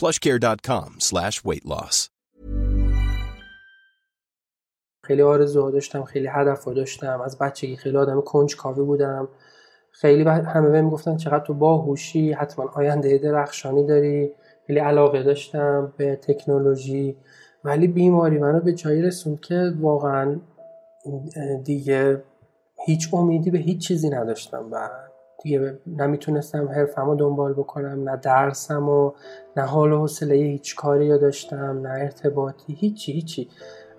PlushCare.com/weight loss. خیلی آرزوها داشتم، خیلی هدفها داشتم. از بچگی خیلی آدم کنجکاوی بودم. خیلی همه بهم میگفتن چقدر تو باهوشی، حتما آینده درخشانی داری. خیلی علاقه داشتم به تکنولوژی، ولی بیماری منو به جایی رسوند که واقعا دیگه هیچ امیدی به هیچ چیزی نداشتم. دیگه نمیتونستم حرفمو دنبال بکنم، نه درسم و نه حال و حوصله هیچ کاری داشتم، نه ارتباطی، هیچی.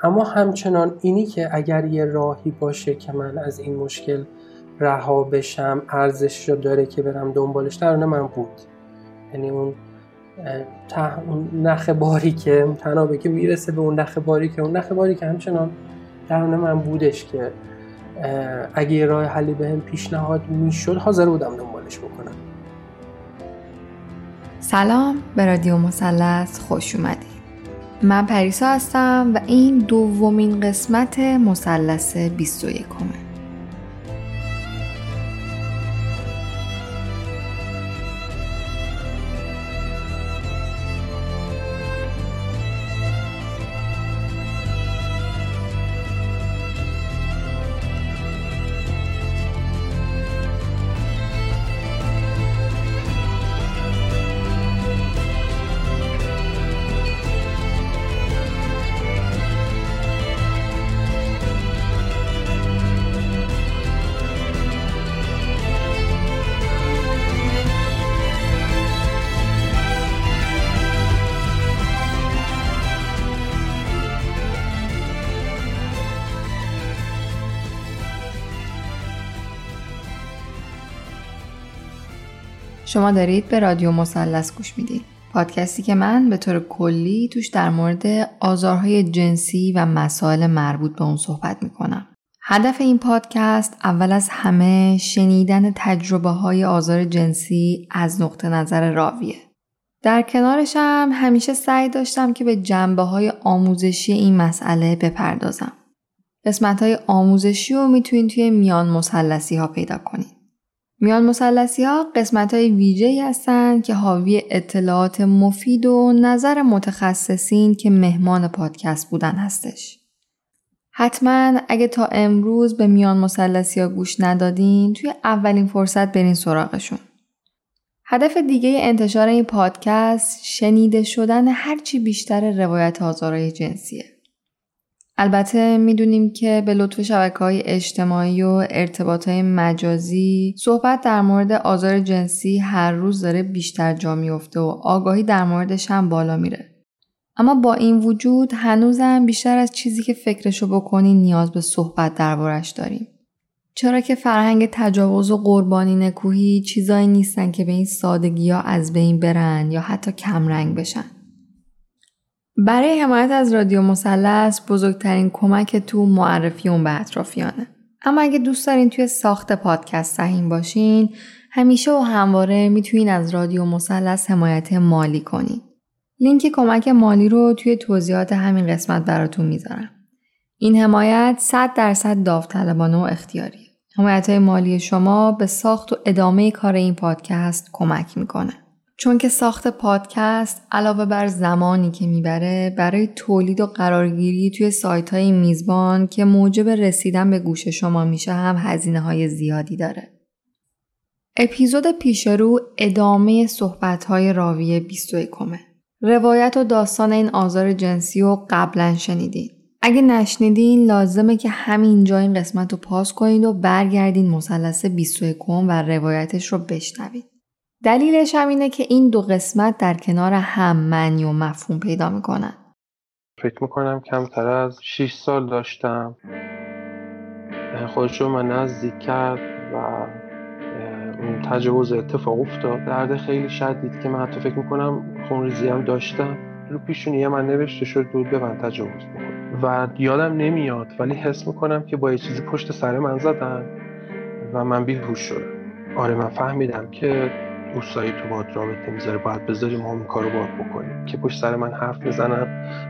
اما همچنان اینی که اگر یه راهی باشه که من از این مشکل رها بشم، ارزش رو داره که برم دنبالش. درونه من بود، یعنی اون نخ باری که تنابه که میرسه به اون نخ باری که همچنان درونه من بودش که اگه یه راه حلی بهم پیشنهاد میشد حاضر بودم دنبالش بکنم. سلام، به رادیو مثلث خوش اومدید. من پریسا هستم و این دومین قسمت مثلث 21م. شما دارید به رادیو مثلث گوش میدید. پادکستی که من به طور کلی توش در مورد آزارهای جنسی و مسائل مربوط به اون صحبت میکنم. هدف این پادکست اول از همه شنیدن تجربه‌های آزار جنسی از نقطه نظر راویه. در کنارش هم همیشه سعی داشتم که به جنبه‌های آموزشی این مسئله بپردازم. قسمت‌های آموزشی رو میتونید توی میان مثلثی‌ها پیدا کنید. میان مثلثی‌ها قسمت‌های ویژه‌ای هستند که حاوی اطلاعات مفید و نظر متخصصین که مهمان پادکست بودن هستش. حتما اگه تا امروز به میان مثلثی‌ها گوش ندادین، توی اولین فرصت برین سراغشون. هدف دیگه انتشار این پادکست شنیده شدن هرچی بیشتر روایت آزارهای جنسیه. البته میدونیم که به لطف شبکه‌های اجتماعی و ارتباطات مجازی صحبت در مورد آزار جنسی هر روز داره بیشتر جا میفته و آگاهی در موردش هم بالا میره. اما با این وجود هنوزم بیشتر از چیزی که فکرشو بکنی نیاز به صحبت دربارش داریم. چرا که فرهنگ تجاوز و قربانی نکوهی چیزایی نیستن که به این سادگی‌ها از بین برن یا حتی کمرنگ بشن. برای حمایت از رادیو مثلث بزرگترین کمک تو معرفی اون به اطرافیانه. اما اگه دوست دارین توی ساخت پادکست سهیم باشین، همیشه و همواره میتونین از رادیو مثلث حمایت مالی کنین. لینک کمک مالی رو توی توضیحات همین قسمت براتون میذارم. این حمایت 100% داوطلبانه و اختیاریه. حمایت‌های مالی شما به ساخت و ادامه کار این پادکست کمک میکنه. چون که ساخت پادکست علاوه بر زمانی که میبره برای تولید و قرارگیری توی سایت‌های میزبان که موجب رسیدن به گوش شما میشه هم هزینه‌های زیادی داره. اپیزود پیش رو ادامه صحبت‌های راوی 21مه. روایت و داستان این آزار جنسی رو قبلا شنیدین. اگه نشنیدین لازمه که همینجا این قسمت رو پاس کنید و برگردین مثلث 21 و روایتش رو بشنوید. دلیلش هم اینه که این دو قسمت در کنار هم معنی و مفهوم پیدا میکنن. فکر میکنم کمتر از 6 سال داشتم. خودش رو من نزدیک کرد و اون تجاوز اتفاق افتاد. درد خیلی شدید که من حتی فکر میکنم خونریزی هم داشتم. رو پیشونیه من نوشته شد دود به من تجاوز میکنم و یادم نمیاد ولی حس میکنم که با یه چیزی پشت سر من زدن و من بیهوش شدم. آره من فهمیدم که دوستایی تو باید رابطه میذاره، باید بذاریم ما این کار رو باید بکنیم، که پشت سر من حرف میزنن،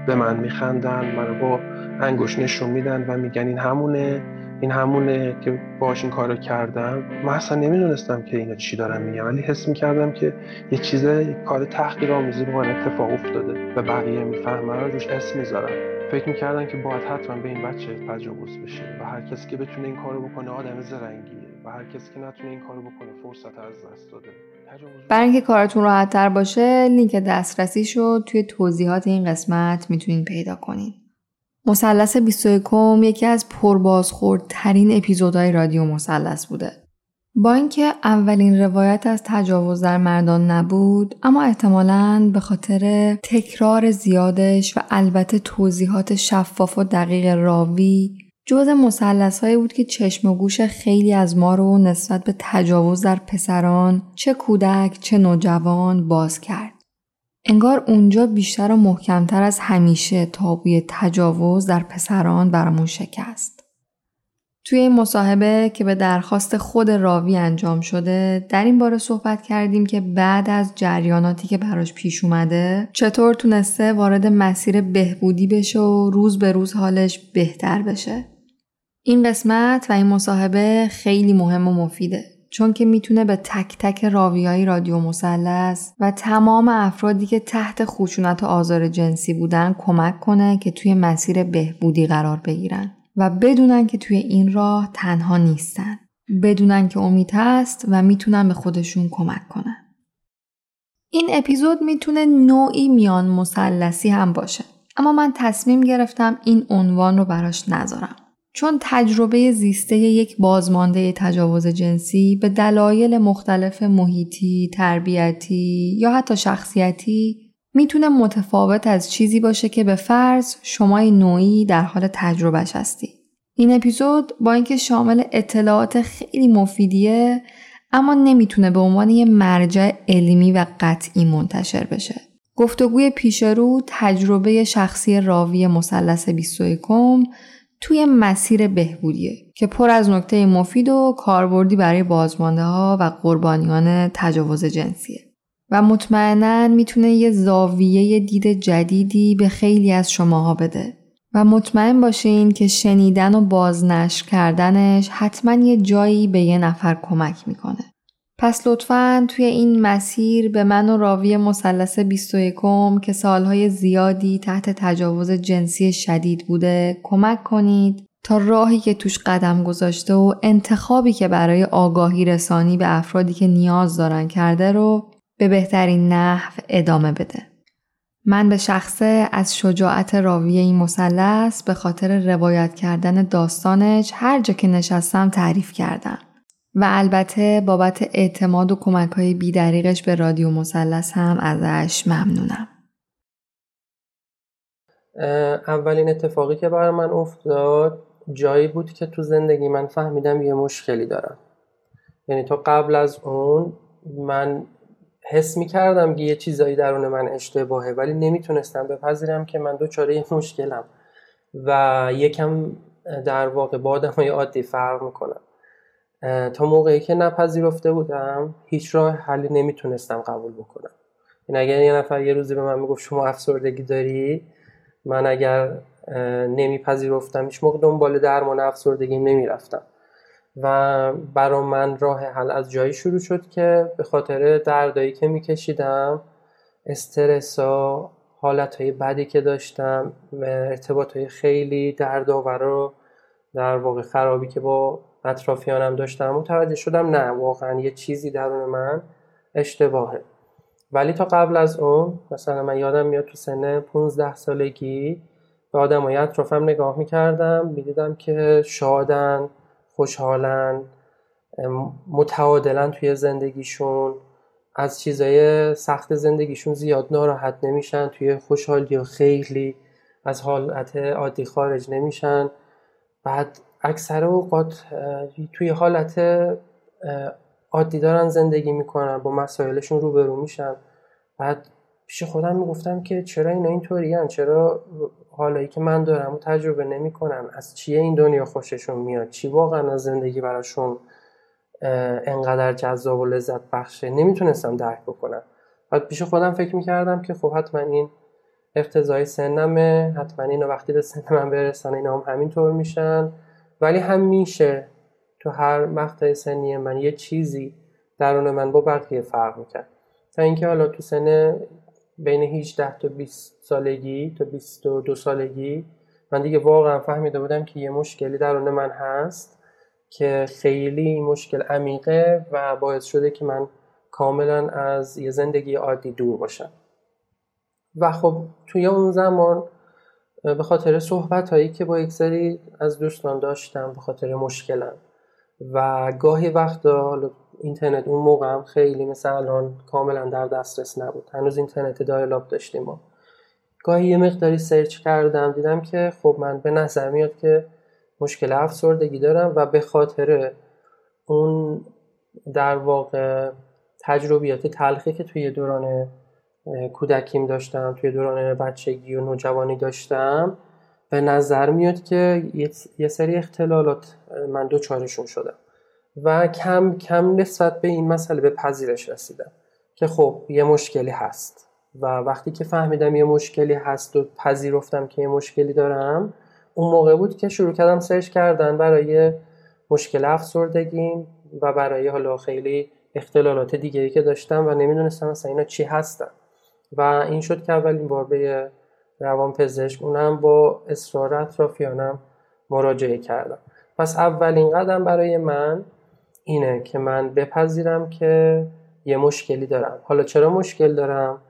به من میخندن، من رو با انگشت نشون میدن و میگن این همونه که باهاش این کار رو کردم. من اصلا نمیدونستم که اینا چی دارن میگن ولی حس میکردم که یه چیزه، کار تحقیرآمیزی با من اتفاق افتاده و بقیه میفهمن و روش اسم میذارن. فکر میکردن که باید حتما به این بچه تجاوز بشه و هر کسی که بتونه این کارو بکنه آدم زرنگیه و هر کسی که نتونه این کارو بکنه فرصت از دست داده. برای اینکه کارتون راحت‌تر باشه لینک دسترسیشو توی توضیحات این قسمت میتونین پیدا کنین. مثلث 21 یکی از پربازخوردترین اپیزودهای رادیو مثلث بوده. با اینکه اولین روایت از تجاوز در مردان نبود اما احتمالاً به خاطر تکرار زیادش و البته توضیحات شفاف و دقیق راوی جزء مثلث‌هایی بود که چشم و گوش خیلی از ما رو نسبت به تجاوز در پسران چه کودک چه نوجوان باز کرد. انگار اونجا بیشتر و محکمتر از همیشه تابوی تجاوز در پسران برامون شکست. توی این مصاحبه که به درخواست خود راوی انجام شده در این باره صحبت کردیم که بعد از جریاناتی که براش پیش اومده چطور تونسته وارد مسیر بهبودی بشه و روز به روز حالش بهتر بشه. این قسمت و این مصاحبه خیلی مهم و مفیده چون که میتونه به تک تک راویای رادیو مثلث و تمام افرادی که تحت خشونت و آزار جنسی بودن کمک کنه که توی مسیر بهبودی قرار بگیرن و بدونن که توی این راه تنها نیستن، بدونن که امید هست و میتونن به خودشون کمک کنن. این اپیزود میتونه نوعی میان مثلثی هم باشه اما من تصمیم گرفتم این عنوان رو براش نذارم چون تجربه زیسته یک بازمانده تجاوز جنسی به دلایل مختلف محیطی، تربیتی یا حتی شخصیتی میتونه متفاوت از چیزی باشه که به فرض شما نوعی در حال تجربهش هستی. این اپیزود با اینکه شامل اطلاعات خیلی مفیدیه اما نمیتونه به عنوان یه مرجع علمی و قطعی منتشر بشه. گفتگوی پیش رو تجربه شخصی راوی مثلث 21 توی مسیر بهبودیه که پر از نکته مفید و کاربردی برای بازمانده ها و قربانیان تجاوز جنسیه و مطمئناً میتونه یه زاویه دید جدیدی به خیلی از شماها بده و مطمئن باشین که شنیدن و بازنشر کردنش حتماً یه جایی به یه نفر کمک میکنه. پس لطفاً توی این مسیر به من و راوی مثلث 21 که سالهای زیادی تحت تجاوز جنسی شدید بوده کمک کنید تا راهی که توش قدم گذاشته و انتخابی که برای آگاهی رسانی به افرادی که نیاز دارن کرده رو به بهترین نحو ادامه بده. من به شخصه از شجاعت راوی این مثلث به خاطر روایت کردن داستانش هر جا که نشستم تعریف کردم. و البته بابت اعتماد و کمک‌های بی‌دریغش به رادیو مثلث هم ازش ممنونم. اولین اتفاقی که برای من افتاد جایی بود که تو زندگی من فهمیدم یه مشکلی دارم. یعنی تا قبل از اون من حس می‌کردم که یه چیزایی درون من اشتباهه ولی نمیتونستم بپذیرم که من دوچاره یه مشکلم و یکم در واقع با آدم‌های عادی فرق می‌کنم. تا موقعی که نپذیرفته بودم هیچ راه حلی نمیتونستم قبول بکنم. این اگر یه نفر یه روزی به من میگفت شما افسردگی داری، من اگر نمیپذیرفتم هیچ موقع دنبال درمان افسردگی نمیرفتم و برای من راه حل از جایی شروع شد که به خاطر دردایی که میکشیدم، استرسا، حالتهای بدی که داشتم، ارتباطهای خیلی دردآور و در واقع خرابی که با اطرافیانم داشتم، متوجه شدم نه، واقعا یه چیزی درون من اشتباهه. ولی تا قبل از اون، مثلا من یادم میاد تو سن 15 سالگی به آدمای اطرافم نگاه میکردم، میدیدم که شادن، خوشحالن، متعادلن توی زندگیشون، از چیزای سخت زندگیشون زیاد ناراحت نمیشن، توی خوشحالی و خیلی از حالت عادی خارج نمیشن. بعد اکثر اوقات توی حالت عادی دارن زندگی میکنن، با مسائلشون روبرو میشن. بعد پیش خودم میگفتم که چرا اینا اینطورین، چرا حالایی که من دارم تجربه نمیکنن، از چیه این دنیا خوششون میاد، چی واقعا از زندگی براشون انقدر جذاب و لذت بخشه، نمیتونستم درک بکنم. بعد پیش خودم فکر میکردم که خب حتما این افتضای سنمه، حتما اینا وقتی به سن من برسن اینا هم همینطور میشن. ولی همیشه تو هر مقطع سنی من یه چیزی درون من با بقیه فرق میکرد، تا اینکه حالا تو سن بین 18 تا 20 سالگی تا 22 سالگی من دیگه واقعا فهمیده بودم که یه مشکلی درون من هست که خیلی مشکل عمیقه و باعث شده که من کاملا از یه زندگی عادی دور باشم. و خب توی اون زمان به خاطر صحبت‌هایی که با یک سری از دوستان داشتم به خاطر مشکلم و گاهی وقتا اینترنت اون موقع هم خیلی مثل الان کاملا در دسترس نبود، هنوز اینترنت دایلاب داشتیم ما. گاهی یه مقداری سرچ کردم، دیدم که خب من به نظر میاد که مشکل افسردگی دارم و به خاطر اون در واقع تجربیات تلخی که توی دوران کودکیم داشتم، توی دوران بچگی و نوجوانی داشتم، به نظر میاد که یه سری اختلالات من دوچارشون شدم و کم کم نسبت به این مسئله به پذیرش رسیدم که خب یه مشکلی هست. و وقتی که فهمیدم یه مشکلی هست و پذیرفتم که یه مشکلی دارم، اون موقع بود که شروع کردم سرچ کردن برای مشکل افسردگی و برای حالا خیلی اختلالات دیگه‌ای که داشتم و نمیدونستم اصلا اینا چی هستن. و این شد که اولین بار به روانپزشک، اونم با اصرار اطرافیانم، مراجعه کردم. پس اولین قدم برای من اینه که من بپذیرم که یه مشکلی دارم. حالا چرا مشکل دارم؟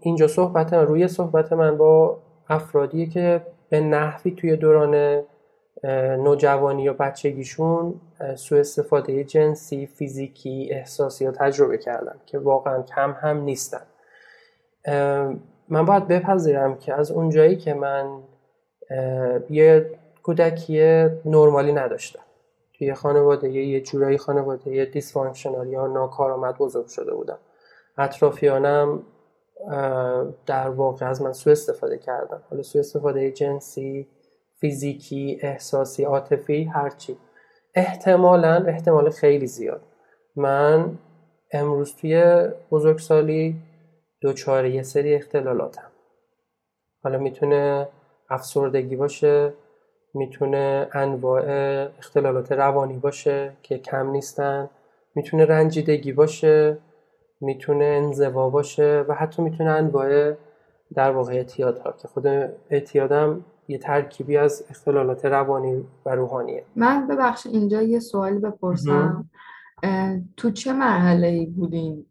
اینجا صحبت من روی صحبت من با افرادیه که به نحوی توی دوران نوجوانی و بچگیشون سوء استفاده جنسی، فیزیکی، احساسی رو تجربه کردن که واقعا کم هم نیستن. من باید بپذیرم که از اونجایی که من یه کودکی نرمالی نداشتم، توی خانواده یه جورایی خانواده دیسفانکشنال یا ناکارآمد بزرگ شده بودم، اطرافیانم در واقع از من سوء استفاده کردن، حالا سوء استفاده جنسی، فیزیکی، احساسی، عاطفی، هرچی. احتمال خیلی زیاد من امروز توی بزرگسالی دوچاره یه سری اختلالاتم. حالا میتونه افسردگی باشه، میتونه انواع اختلالات روانی باشه که کم نیستن، میتونه رنجیدگی باشه، میتونه انزوا باشه و حتی میتونه انواع در واقع اعتیادها که خود اعتیادم یه ترکیبی از اختلالات روانی و روحانیه. من ببخشید اینجا یه سوالی بپرسم، تو چه مرحله‌ای بودین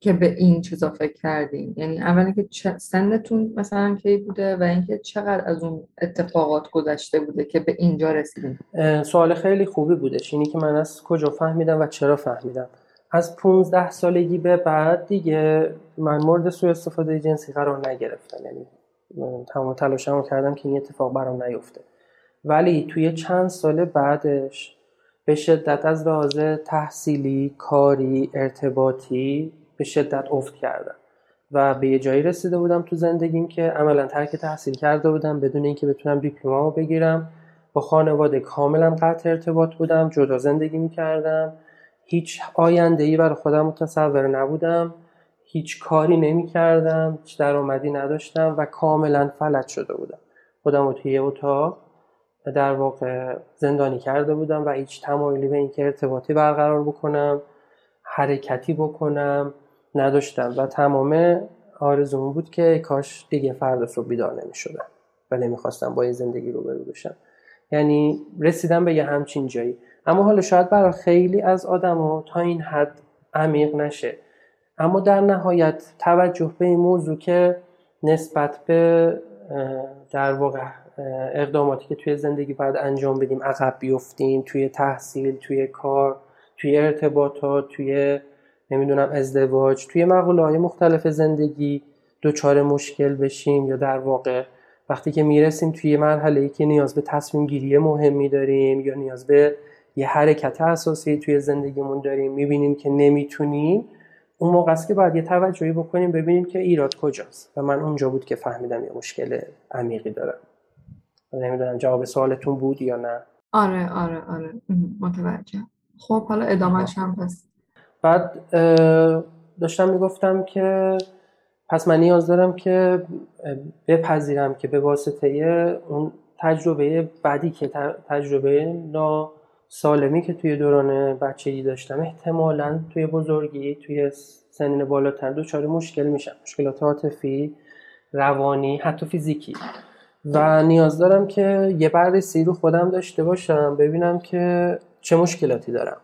که به این چیزا فکر کردین؟ یعنی اولا که سنتون مثلا کی بوده و اینکه چقدر از اون اتفاقات گذشته بوده که به اینجا رسیدین؟ سوال خیلی خوبی بودش، اینی که من از کجا فهمیدم و چرا فهمیدم. از 15 سالگی به بعد دیگه من مورد سوء استفاده جنسی قرار نگرفتم، یعنی تمام تلاشمو کردم که این اتفاق برام نیفته. ولی توی چند سال بعدش به شدت از لحاظ تحصیلی، کاری، ارتباطی به شدت افت کردم و به یه جایی رسیده بودم تو زندگیم که عملا ترک تحصیل کرده بودم بدون اینکه بتونم دیپلمامو بگیرم، با خانواده کاملا قطع ارتباط بودم، جدا زندگی می‌کردم، هیچ آینده‌ای برای خودم متصور نبودم، هیچ کاری نمی کردم، هیچ درآمدی نداشتم و کاملا فلج شده بودم. خودم رو توی یه اتاق در واقع زندانی کرده بودم و هیچ تمایلی به اینکه ارتباطی برقرار بکنم، حرکتی بکنم نداشتم و تمام آرزوم بود که کاش دیگه فردا صبح بیدار نمی شدم و نمی خواستم با یه زندگی روبرو بشم. یعنی رسیدم به یه همچین جایی. اما حالا شاید برای خیلی از آدم‌ها تا این حد عمیق نشه، اما در نهایت توجه به این موضوع که نسبت به در واقع اقداماتی که توی زندگی باید انجام بدیم عقب بیفتیم، توی تحصیل، توی کار، توی ارتباطات، توی نمیدونم ازدواج، توی مقوله‌های مختلف زندگی دوچار مشکل بشیم، یا در واقع وقتی که میرسیم توی مرحله‌ای که نیاز به تصمیم گیری مهمی داریم یا نیاز به یه حرکت اساسی توی زندگیمون داریم، میبینیم که نمیتونیم، اون موقع است که باید یه توجهی بکنیم ببینیم که ایراد کجاست. و من اونجا بود که فهمیدم یه مشکل عمیقی دارم. نمیدونم جواب سوالتون بود یا نه. آره متوجه. خب حالا ادامه‌اش هم پس. بعد داشتم میگفتم که پس من نیاز دارم که بپذیرم که به واسطه اون تجربه بعدی که تجربه ناسالمی که توی دوران بچگی داشتم احتمالاً توی بزرگی توی سنین بالاتر دچار مشکل میشم، مشکلات عاطفی، روانی، حتی فیزیکی، و نیاز دارم که یه بررسی رو خودم داشته باشم ببینم که چه مشکلاتی دارم.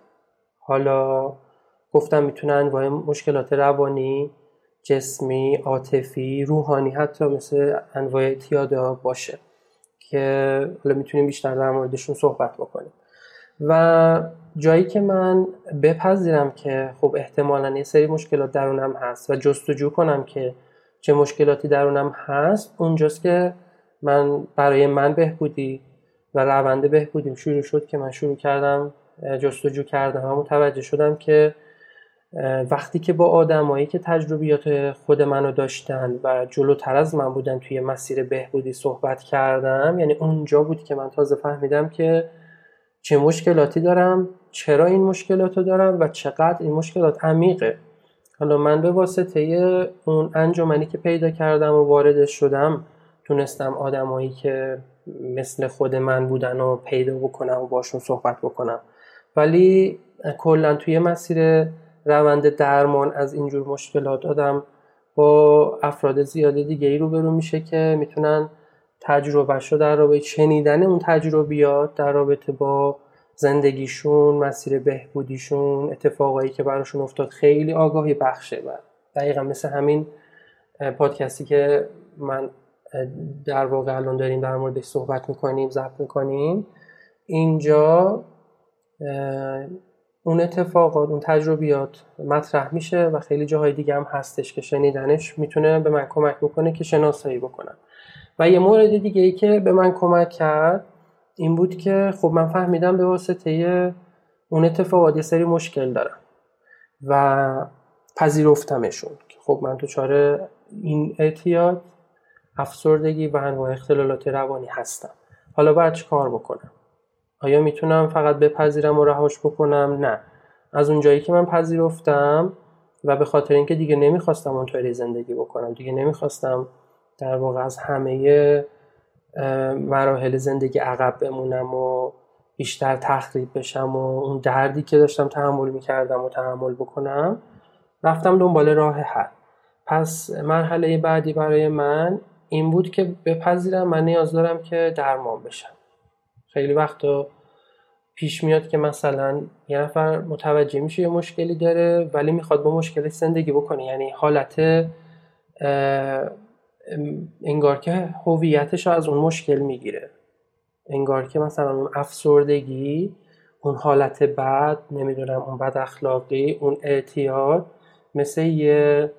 حالا گفتم میتونه انواع مشکلات روانی، جسمی، عاطفی، روحانی، حتی مثل انواع اعتیادها باشه که حالا میتونیم بیشتر در موردشون صحبت بکنیم. و جایی که من بپذیرم که خب احتمالاً یه سری مشکلات درونم هست و جستجو کنم که چه مشکلاتی درونم هست، اونجاست که من برای من بهبودی و روند بهبودیم شروع شد که من شروع کردم جستجو کردم و متوجه شدم که وقتی که با آدمایی که تجربیات خود منو داشتن و جلوتر از من بودن توی مسیر بهبودی صحبت کردم، یعنی اونجا بود که من تازه فهمیدم که چه مشکلاتی دارم، چرا این مشکلاتو دارم و چقدر این مشکلات عمیقه. حالا من به واسطه اون انجمنی که پیدا کردم و وارد شدم تونستم آدمایی که مثل خود من بودن رو پیدا بکنم و باشون صحبت بکنم، ولی کلا توی مسیر روند درمان از اینجور مشکلات آدم با افراد زیاده دیگه ای روبرو میشه که میتونن تجربهشو در رابطه شنیدن اون تجربیات در رابطه با زندگیشون، مسیر بهبودیشون، اتفاقایی که براشون افتاد خیلی آگاهی بخشه. و دقیقا مثل همین پادکستی که من در واقع الان داریم در موردش صحبت میکنیم، ضبط میکنیم، اینجا اون اتفاقات، اون تجربیات مطرح میشه و خیلی جاهای دیگه هم هستش که شنیدنش میتونه به من کمک بکنه که شناسایی بکنم. و یه مورد دیگه ای که به من کمک کرد این بود که خب من فهمیدم به واسطه اون اتفاقات یه سری مشکل دارم و پذیرفتمشون که خب من دچار این اعتیاد، افسردگی و انواع اختلالات روانی هستم. حالا باید چی کار بکنم؟ آیا میتونم فقط بپذیرم و رهاش بکنم؟ نه. از اونجایی که من پذیرفتم و به خاطر اینکه دیگه نمیخواستم اونطوری زندگی بکنم، دیگه نمیخواستم در واقع از همه مراحل زندگی عقب بمونم و بیشتر تخریب بشم و اون دردی که داشتم تحمل میکردم و تحمل بکنم، رفتم دنبال راه حل. پس مرحله بعدی برای من این بود که بپذیرم من نیاز دارم که درمان بشم. خیلی وقتا پیش میاد که مثلا یه نفر متوجه میشه یه مشکلی داره ولی میخواد با مشکلش زندگی بکنه، یعنی حالت انگار که هویتش از اون مشکل میگیره، انگار که مثلا اون افسردگی، اون حالت بد، نمیدونم اون بد اخلاقی، اون اعتیاد مثل یه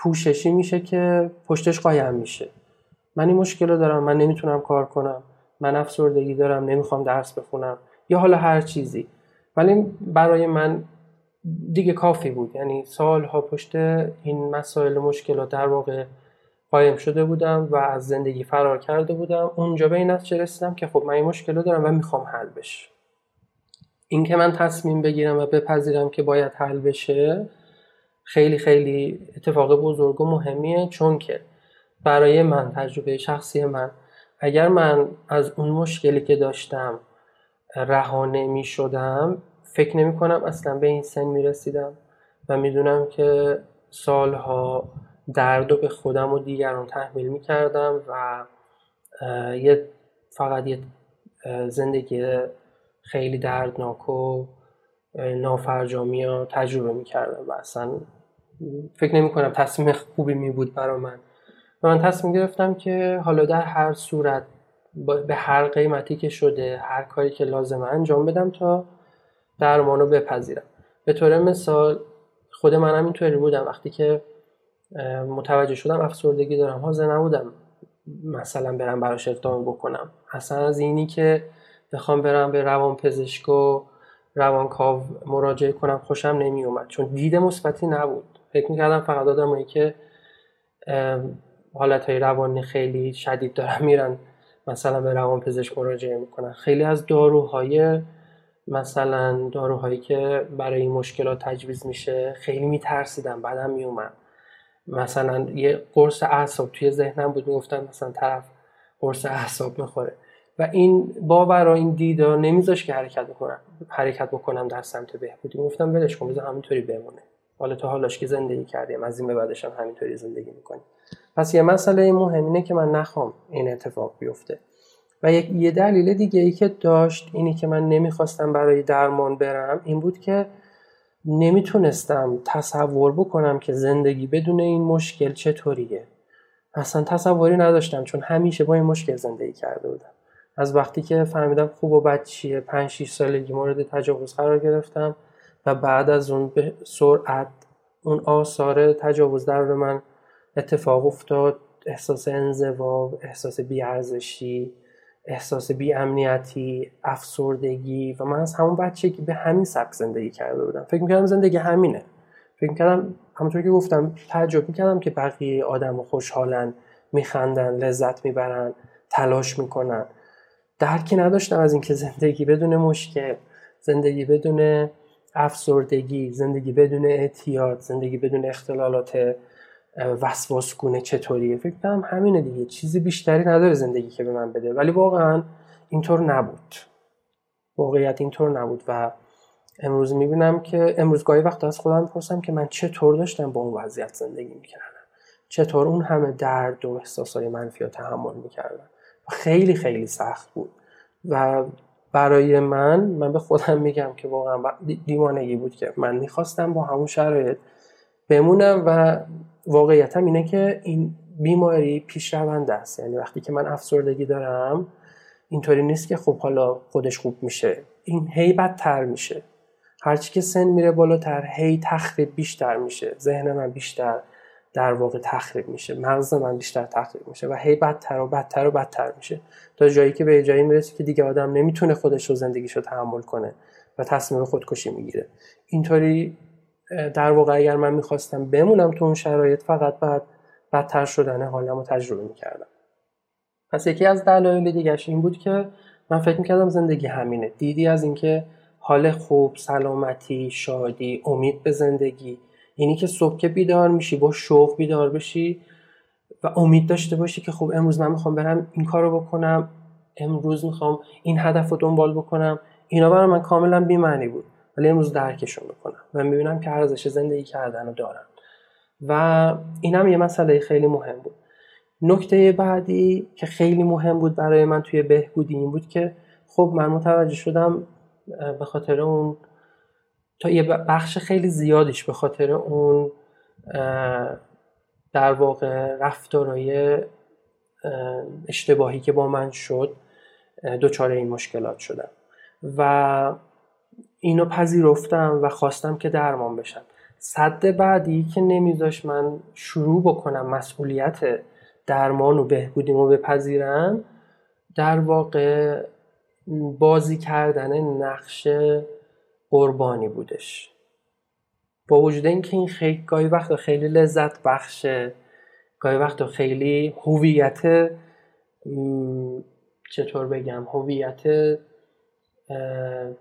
پوششی میشه که پشتش قایم میشه. من این مشکل رو دارم، من نمیتونم کار کنم، من افسردگی دارم، نمیخوام درس بخونم، یا حالا هر چیزی. ولی برای من دیگه کافی بود، یعنی سالها پشت این مسائل و مشکلات در واقع قایم شده بودم و از زندگی فرار کرده بودم. اونجا به این نتیجه رسیدم که خب من این مشکل رو دارم و میخوام حل بشه. این که من تصمیم بگیرم و بپذیرم که باید حل بشه خیلی خیلی اتفاق بزرگ و مهمیه، چون که برای من، تجربه شخصی من، اگر من از اون مشکلی که داشتم رهانه می شدم، فکر نمی کنم اصلا به این سن می رسیدم و می دونم که سالها درد رو به خودم و دیگران تحمیل می کردم و فقط یه زندگی خیلی دردناک و نافرجامی رو تجربه می کردم و اصلا فکر نمی کنم تصمیم خوبی می بود برای من. من تصمیم گرفتم که حالا در هر صورت به هر قیمتی که شده هر کاری که لازمه انجام بدم تا درمانو بپذیرم. به طور مثال خود من هم اینطوری بودم، وقتی که متوجه شدم افسردگی دارم حاضر نبودم مثلا برم براش اقدام بکنم. اصلا از اینی که بخوام برم به روانپزشک و روانکاو مراجعه کنم خوشم نمی اومد، چون دید مثبتی نبود. فکر می‌کردم فقط آدمایی که حالتهای روانی خیلی شدید دارن میرن مثلا به روانپزشک مراجعه میکنن. خیلی از داروهای مثلا داروهایی که برای این مشکلات تجویز میشه خیلی میترسیدم، بعدم میومد. مثلا یه قرص اعصاب توی ذهنم بود، میگفتن مثلا طرف قرص اعصاب میخوره و این باورا، این دیدا نمیذاش که حرکت بکنم در سمت بهبودی. میگفتم ولش کن، بذار همینطوری بمونه، حالا تا حالاش که زندگی کردیم، از این به بعدش هم همینطوری زندگی میکنیم. پس یه مسئله مهم اینه که من نخوام این اتفاق بیفته. و یه دلیل دیگه ای که داشت اینی که من نمیخواستم برای درمان برم این بود که نمیتونستم تصور بکنم که زندگی بدون این مشکل چطوریه. اصلا تصوری نداشتم، چون همیشه با این مشکل زندگی کرده بودم. از وقتی که فهمیدم خوب و بد چیه، 5-6 سالگی مورد تجاوز قرار گرفتم و بعد از اون به سرعت اون آثار تجاوز در من اتفاق افتاد. احساس انزوا، احساس بی‌ارزشی، احساس بی‌امنیتی، افسردگی. و من از همون بچگی به همین سبک زندگی کرده بودم، فکر می‌کردم زندگی همینه. فکر می‌کردم، همونطور که گفتم، تعجب می‌کردم که بقیه آدم‌ها خوشحالن، می‌خندن، لذت می‌برن، تلاش می‌کنن. درکی نداشتم از اینکه زندگی بدون مشکل، زندگی بدون افسردگی، زندگی بدون اعتیاد، زندگی بدون اختلالات وسواس گونه چطوریه. فکر کنم همینه دیگه، چیزی بیشتری نداره زندگی که به من بده. ولی واقعا اینطور نبود، واقعیت اینطور نبود. و امروز میبینم که گاهی وقتا از خودم میپرسم که من چطور داشتم با اون وضعیت زندگی میکردم، چطور اون همه درد و احساسای منفی رو تحمل میکردم. خیلی خیلی سخت بود و برای من به خودم میگم که واقعا دیوانگی بود که من میخواستم با همون شرایط بمونم. و واقعیت هم اینه که این بیماری پیش رونده است. یعنی وقتی که من افسردگی دارم اینطوری نیست که خب حالا خودش خوب میشه، این هی بدتر میشه. هرچی که سن میره بالاتر هی تخریب بیشتر میشه، ذهن من بیشتر در واقع تخریب میشه، مغز من بیشتر تخریب میشه و هی بدتر و بدتر و بدتر میشه تا جایی که به جایی میرسه که دیگه آدم نمیتونه خودش رو، زندگیش رو تحمل کنه و تصمیم خودکشی میگیره. اینطوری در واقع اگر من میخواستم بمونم تو اون شرایط، فقط بعد بدتر شدن حالم رو تجربه میکردم. پس یکی از دلایل دیگرش این بود که من فکر میکردم زندگی همینه. دیدی از اینکه حال خوب، سلامتی، شادی، امید به زندگی، اینی که صبح که بیدار میشی با شوق بیدار بشی و امید داشته باشی که خب امروز من میخوام برم این کارو بکنم، امروز میخوام این هدف رو دنبال بکنم، اینا برای من کاملا بی‌معنی بود. ولی امروز درکشون میکنم و میبینم که ارزش زندگی کردن رو دارم و اینم یه مسئله خیلی مهم بود. نکته بعدی که خیلی مهم بود برای من توی بهبودی این بود که خب من متوجه شدم به خاطر اون، تا یه بخش خیلی زیادیش به خاطر اون در واقع رفتارهای اشتباهی که با من شد دچار این مشکلات شدم و اینو پذیرفتم و خواستم که درمان بشم. سد بعدی که نمیذاش من شروع بکنم مسئولیت درمان و بهبودیمو بپذیرم، در واقع بازی کردن نقش قربانی بودش. با وجود اینکه این خیلی گاهی وقتا خیلی لذت بخشه، گاهی وقتا خیلی هویت، چطور بگم، هویت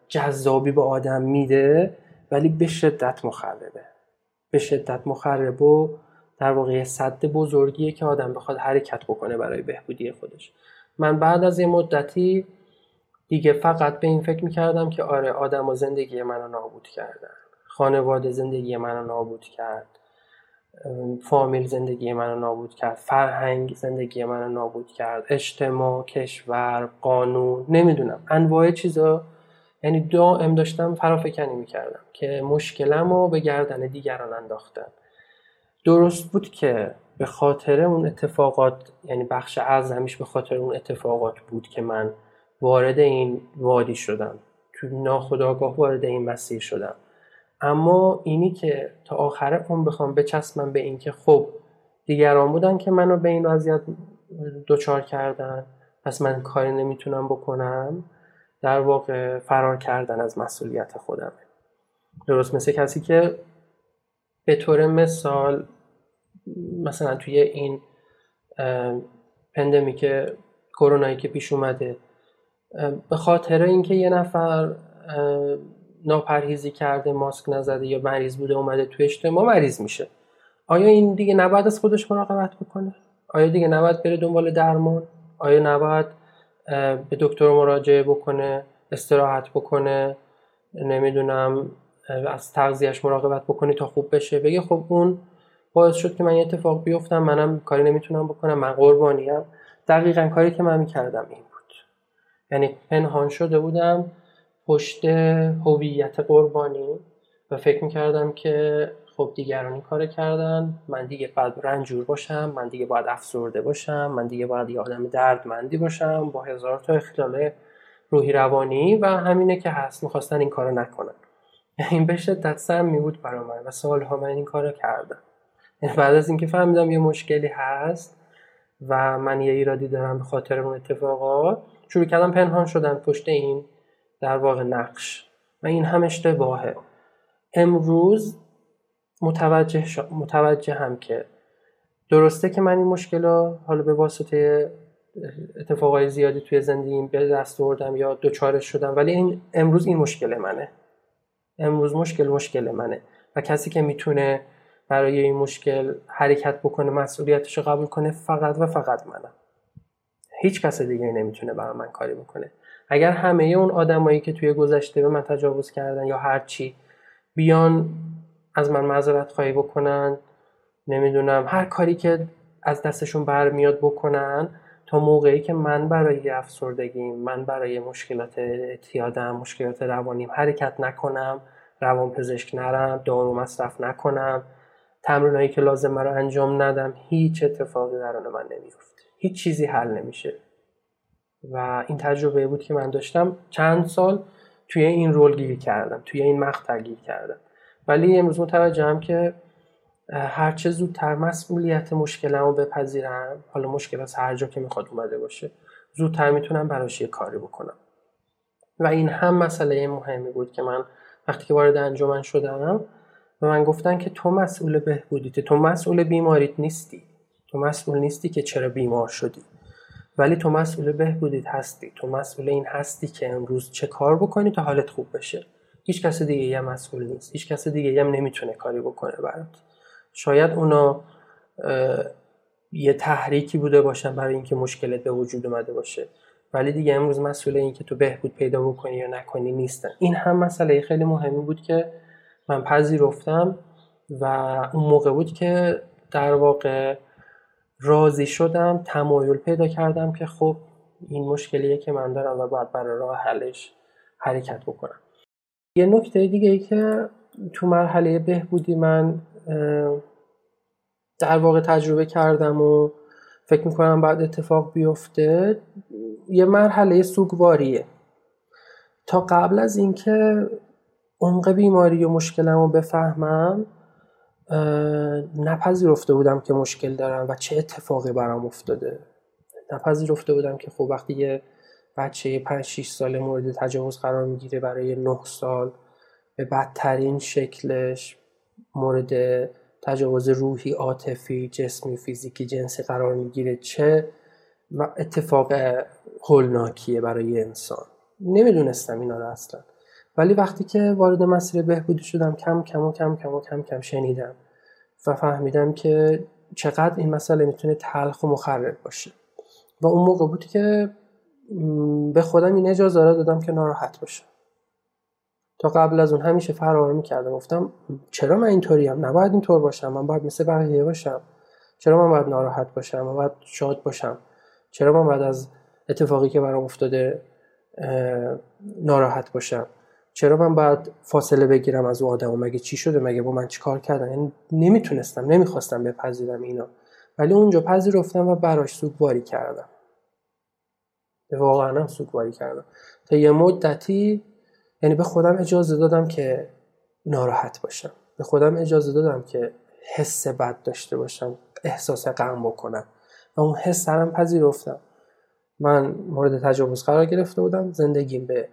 جذابی به آدم میده، ولی به شدت مخربه. به شدت مخرب و در واقع سد بزرگیه که آدم بخواد حرکت بکنه برای بهبودی خودش. من بعد از یه مدتی دیگه فقط به این فکر میکردم که آره آدم و زندگی منو نابود کردن، خانواده زندگی منو نابود کرد، فامیل زندگی منو نابود کرد، فرهنگ زندگی منو نابود کرد، اجتماع، کشور، قانون، نمیدونم انواع چیزا، یعنی دائم داشتم فرافکنی میکردم که مشکلمو به گردن دیگران انداختم. درست بود که به خاطر اون اتفاقات، یعنی بخش اعظمش به خاطر اون اتفاقات بود که من وارد این وادی شدم، تو ناخودآگاه وارد این مسیر شدم. اما اینی که تا آخر عمر بخوام بچسبم به این که خب دیگران بودن که منو به این وضعیت دوچار کردن، پس من کاری نمیتونم بکنم، در واقع فرار کردن از مسئولیت خودمه. درست مثل کسی که به طور مثال مثلا توی این پندمیک کرونایی که پیش اومده، به خاطر اینکه یه نفر ناپرهیزی کرده، ماسک نزده یا مریض بوده اومده توی اجتماع مریض میشه. آیا این دیگه نباید از خودش مراقبت بکنه؟ آیا دیگه نباید بره دنبال درمان؟ آیا نباید به دکتر مراجعه بکنه، استراحت بکنه، نمیدونم از تغذیهش مراقبت بکنه تا خوب بشه؟ بگه خب اون باعث شد که من یه اتفاق بیفتم، منم کاری نمیتونم بکنم، من قربانیم. دقیقاً کاری که من میکردم این بود، یعنی پنهان شده بودم پشت هویت قربانی و فکر میکردم که خب دیگران این کار کردن، من دیگه باید رنجور باشم، من دیگه باید افسرده باشم، من دیگه باید یه آدم دردمندی باشم با هزار تا اختلال روحی روانی و همینه که هست، میخواستن این کارو نکنن. این به شدت سمی بود برای من و سالها من این کارو کردم. بعد از اینکه فهمیدم یه مشکلی هست و من یه ایرادی دارم به خاطر اون اتفاقات، شروع کردم پنهان شدن پشت این در واقع نقش و این هم اشتباهه. امروز متوجهم که درسته که من این مشکل‌ها حالا به واسطه اتفاقای زیادی توی زندگیم به دست آوردم یا دوچارش شدم، ولی این امروز این مشکل منه. امروز مشکل منه و کسی که میتونه برای این مشکل حرکت بکنه، مسئولیتش رو قبول کنه، فقط و فقط منم. هیچ کس دیگه نمیتونه برای من کاری بکنه. اگر همه اون آدمایی که توی گذشته به من تجاوز کردن یا هر چی بیان از من معذرت خواهی بکنن، نمیدونم هر کاری که از دستشون برمیاد بکنن، تا موقعی که من برای افسردگیم، من برای مشکلات اعتیادم، مشکلات روانیم حرکت نکنم، روانپزشک نرم، دارو مصرف نکنم، تمرینایی که لازمه رو انجام ندم، هیچ اتفاقی درون من نمیفته، هیچ چیزی حل نمیشه. و این تجربه بود که من داشتم چند سال توی این رول گیر کردم، توی این مقطع گیر کردم. ولی امروز متوجهم که هر چه زودتر مسئولیت مشکلمو بپذیرم، حالا مشکل از هر جا که میخواد اومده باشه، زودتر میتونم براش یه کاری بکنم. و این هم مسئله مهمی بود که من وقتی که وارد انجمن شدم و من گفتن که تو مسئول بهبودیت، تو مسئول بیماریت نیستی، تو مسئول نیستی که چرا بیمار شدی، ولی تو مسئول بهبودیت هستی، تو مسئول این هستی که امروز چه کار بکنی تا حالت خوب بشه. هیچ کس دیگه هم مسئول نیست، هیچ کس دیگه هم نمیتونه کاری بکنه برات. شاید اونا یه تحریکی بوده باشن برای اینکه مشکلت به وجود اومده باشه، ولی دیگه امروز مسئول این که تو بهبود پیدا بکنی یا نکنی نیستن. این هم مسئله خیلی مهمی بود که من پذیرفتم و اون موقع بود که در واقع راضی شدم، تمایل پیدا کردم که خب این مشکلیه که من دارم و باید برای راه حلش حرکت بکنم. یه نکته دیگه ای که تو مرحله بهبودی من در واقع تجربه کردم و فکر میکنم بعد اتفاق بیفته، یه مرحله سوگواریه. تا قبل از اینکه عمق بیماری و مشکلمو بفهمم، نپذیرفته بودم که مشکل دارم و چه اتفاقی برام افتاده. نپذیرفته بودم که خب وقتی یه بچه 5-6 ساله مورد تجاوز قرار میگیره، برای 9 سال به بدترین شکلش مورد تجاوز روحی، عاطفی، جسمی، فیزیکی، جنسی قرار میگیره، چه اتفاق هولناکیه برای انسان. نمیدونستم اینا رو اصلا. ولی وقتی که وارد مسیر بهبودی شدم کم کم شنیدم و فهمیدم که چقدر این مسئله میتونه تلخ و مخرب باشه و اون موقع بود که به خودم این اجازه را دادم که ناراحت باشم. تا قبل از اون همیشه فرار میکردم، گفتم چرا من اینطوریم، نباید اینطور باشم، من باید مثل بقیه باشم، چرا من باید ناراحت باشم، من باید شاد باشم، چرا من باید از اتفاقی که برام افتاده ناراحت باشم، چرا من باید فاصله بگیرم از اون آدم، مگه چی شده، مگه با من چیکار کردن. یعنی نمیخواستم بپذیرم اینا، ولی اونجا پذیرفتم و براش سوگواری کردم، واقعا سوگواری کردم تا یه مدتی. یعنی به خودم اجازه دادم که ناراحت باشم، به خودم اجازه دادم که حس بد داشته باشم، احساس غم بکنم و اون حس رو پذیرفتم. من مورد تجاوز قرار گرفته بودم، زندگیم به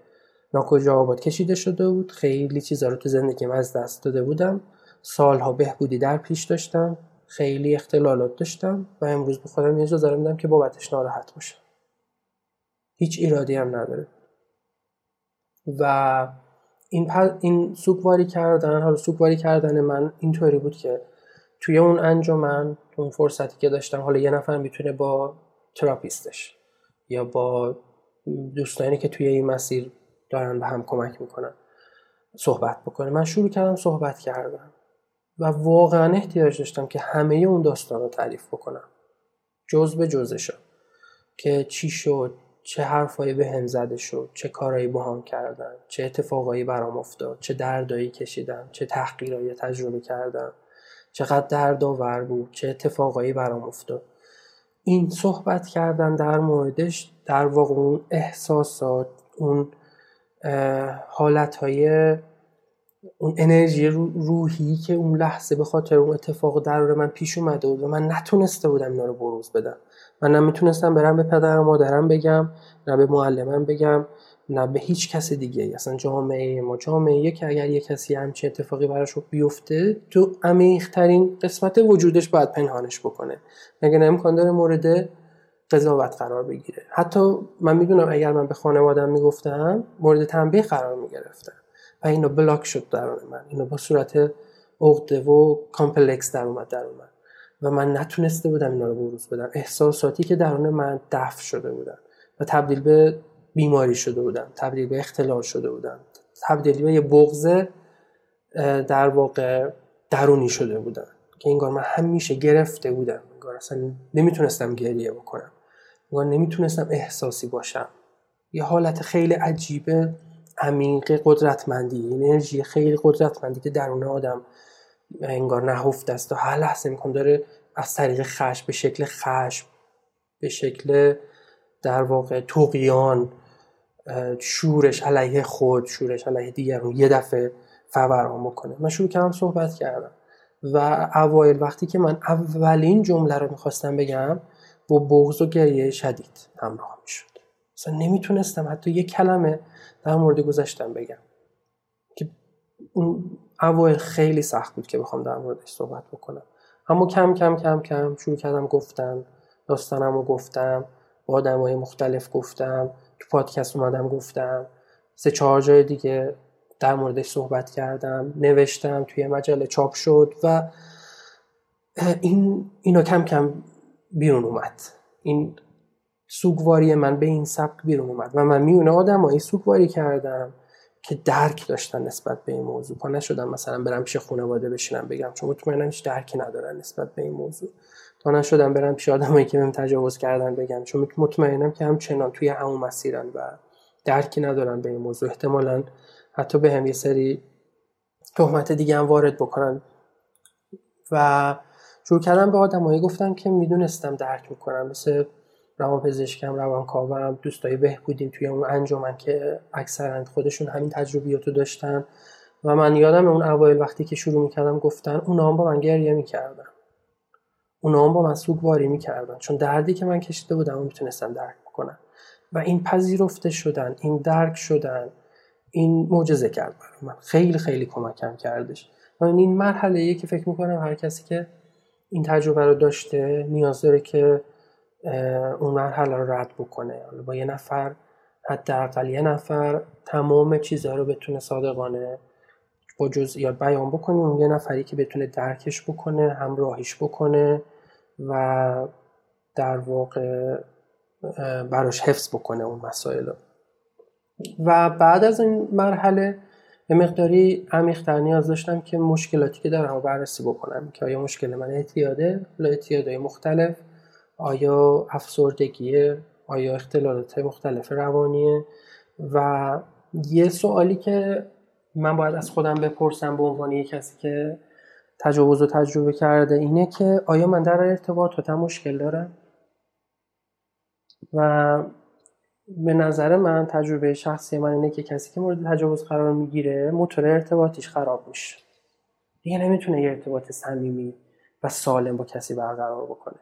ناکجا آباد کشیده شده بود، خیلی چیزا رو تو زندگیم از دست داده بودم، سالها بهبودی در پیش داشتم، خیلی اختلالات داشتم و امروز به خودم اجازه دادم که بابتش ناراحت باشم، هیچ ایرادی هم نداره. و این سوگواری کردن من اینطوری بود که توی اون انجمن، اون فرصتی که داشتم، حالا یه نفر میتونه با تراپیستش یا با دوستانی که توی این مسیر دارن به هم کمک میکنن صحبت بکنه. من شروع کردم صحبت کردم و واقعا احتیاج داشتم که همه اون داستان رو تعریف بکنم، جز به جزش، که چی شد، چه حرفایی به هم زده شد، چه کارایی با هم کردن، چه اتفاقایی برام افتاد، چه دردایی کشیدم، چه تحقیرایی تجربه کردم، چقدر دردآور بود، چه اتفاقایی برام افتاد. این صحبت کردن در موردش در واقع اون احساسات، اون حالتهای، اون انرژی روحی که اون لحظه به خاطر اون اتفاق درون من پیش اومده بود و من نتونسته بودم اینا رو بروز بدم. من نمیتونستم برم به پدر و مادرم بگم، نه به معلمم بگم، نه به هیچ کس دیگه. اصلا جامعه ما جامعه که اگر یک کسی همچین اتفاقی براش بیفته، تو عمیق‌ترین قسمت وجودش باید پنهانش بکنه، مگر نه امکان داره مورد قضاوت قرار بگیره. حتی من میدونم اگر من به خانواده‌ام میگفتم مورد تنبیه قرار میگرفتم و اینو بلاک شد درون من، اینو با صورت عقده و کامپلکس در اومد درون من و من نتونسته بودم اینا رو بروز بدم. احساساتی که درون من دفع شده بودن و تبدیل به بیماری شده بودن، تبدیل به اختلال شده بودن، تبدیل به یه بغض در واقع درونی شده بودن که انگار من همیشه گرفته بودم، انگار اصلا نمیتونستم گریه بکنم، انگار نمیتونستم احساسی باشم. یه حالت خیلی عجیبه، عمیق، قدرتمندی، انرژی خیلی قدرتمندی که درون آدم انگار نهفته است و هر لحظه میکنم داره از طریق خشم، به شکل خشم، به شکل در واقع طغیان، شورش علیه خود، شورش علیه دیگرون یه دفعه فوران میکنه. من شروع کردم صحبت کردم و اوایل وقتی که من اولین جمله رو میخواستم بگم، با بغض و گریه شدید همراه میشد، اصلا نمیتونستم حتی یه کلمه در مورد گذشتم بگم که اون اوایل خیلی سخت بود که بخوام در موردش صحبت بکنم. اما کم کم کم کم شروع کردم گفتم، داستانمو گفتم، با آدمای مختلف گفتم، تو پادکست اومدم گفتم، 3-4 جای دیگه در موردش صحبت کردم، نوشتم، توی مجله چاپ شد و اینا کم کم بیرون اومد. این سوگواری من به این سبک بیرون اومد و من میونه آدمایی سوگواری کردم که درک داشتن نسبت به این موضوع. پا نشدم مثلا برم پیش خانواده بشینم بگم، چون مطمئنم هیچ درکی ندارن نسبت به این موضوع. پا نشدم برم پیش آدمایی که بهم تجاوز کردن بگم، چون مطمئنم که همچنان توی همون مسیرن و درکی ندارن به این موضوع. احتمالاً حتی به هم یه سری تهمت دیگه هم وارد بکنن. و شروع کردم به آدمایی گفتم که میدونستم درک میکنم، مثل روانپزشکم، روانکاوم، دوستای بهبودیم توی اون انجمن که اکثرا خودشون همین تجربیاتو داشتن و من یادم اون اوایل وقتی که شروع میکردم گفتن، اونا هم با من گریه میکردن، اونا هم با من سوگواری میکردن، چون دردی که من کشیده بودم میتونستم درک بکنم و این پذیرفته شدن، این درک شدن، این معجزه کرد برای من، خیلی خیلی کمکم کردش. من این مرحله‌ای که فکر میکنم هر کسی که این تجربه رو داشته نیاز داره که اون مرحله رو رد بکنه، با یه نفر حداقل یه نفر تمام چیزها رو بتونه صادقانه با جزئیات بیان بکنه، اون یه نفری که بتونه درکش بکنه، همراهیش بکنه و در واقع براش حفظ بکنه اون مسائل. و بعد از این مرحله به مقداری عمیق‌تر نیاز داشتم که مشکلاتی که دارم رو بررسی بکنم، که آیا مشکل من اعتیاده، اعتیادهای مختلف، آیا افسردگیه، آیا اختلالات مختلف روانیه. و یه سوالی که من باید از خودم بپرسم به عنوان یک کسی که تجاوز رو تجربه کرده اینه که آیا من در ارتباطاتم مشکل دارم؟ و به نظر من تجربه شخصی من اینه که کسی که مورد تجاوز قرار میگیره موتور ارتباطیش خراب میشه، دیگه نمیتونه یه ارتباط صمیمی و سالم با کسی برقرار بکنه،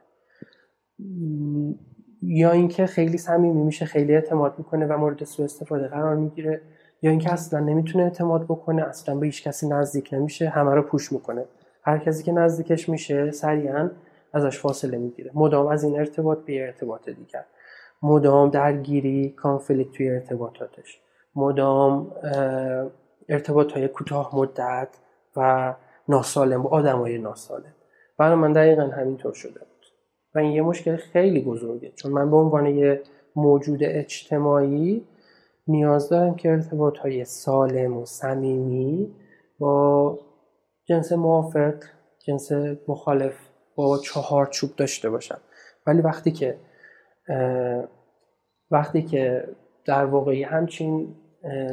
یا اینکه خیلی صمیمی میشه، خیلی اعتماد میکنه و مورد سوء استفاده قرار میگیره، یا اینکه اصلا نمیتونه اعتماد بکنه، اصلا به هیچ کسی نزدیک نمیشه، همه رو پوش میکنه، هر کسی که نزدیکش میشه سریعا ازش فاصله میگیره، مدام از این ارتباط به ارتباط دیگر، مدام درگیری، کانفلیکت توی ارتباطاتش، مدام ارتباط‌های کوتاه مدت و ناسالم با آدم‌های ناسالم. برای من دقیقاً همینطور شده بود و این یه مشکل خیلی بزرگه، چون من به عنوان یه موجود اجتماعی نیاز دارم که ارتباط‌های سالم و صمیمی با جنس موافق، جنس مخالف، با چهارچوب داشته باشم. ولی وقتی که در واقعی همچین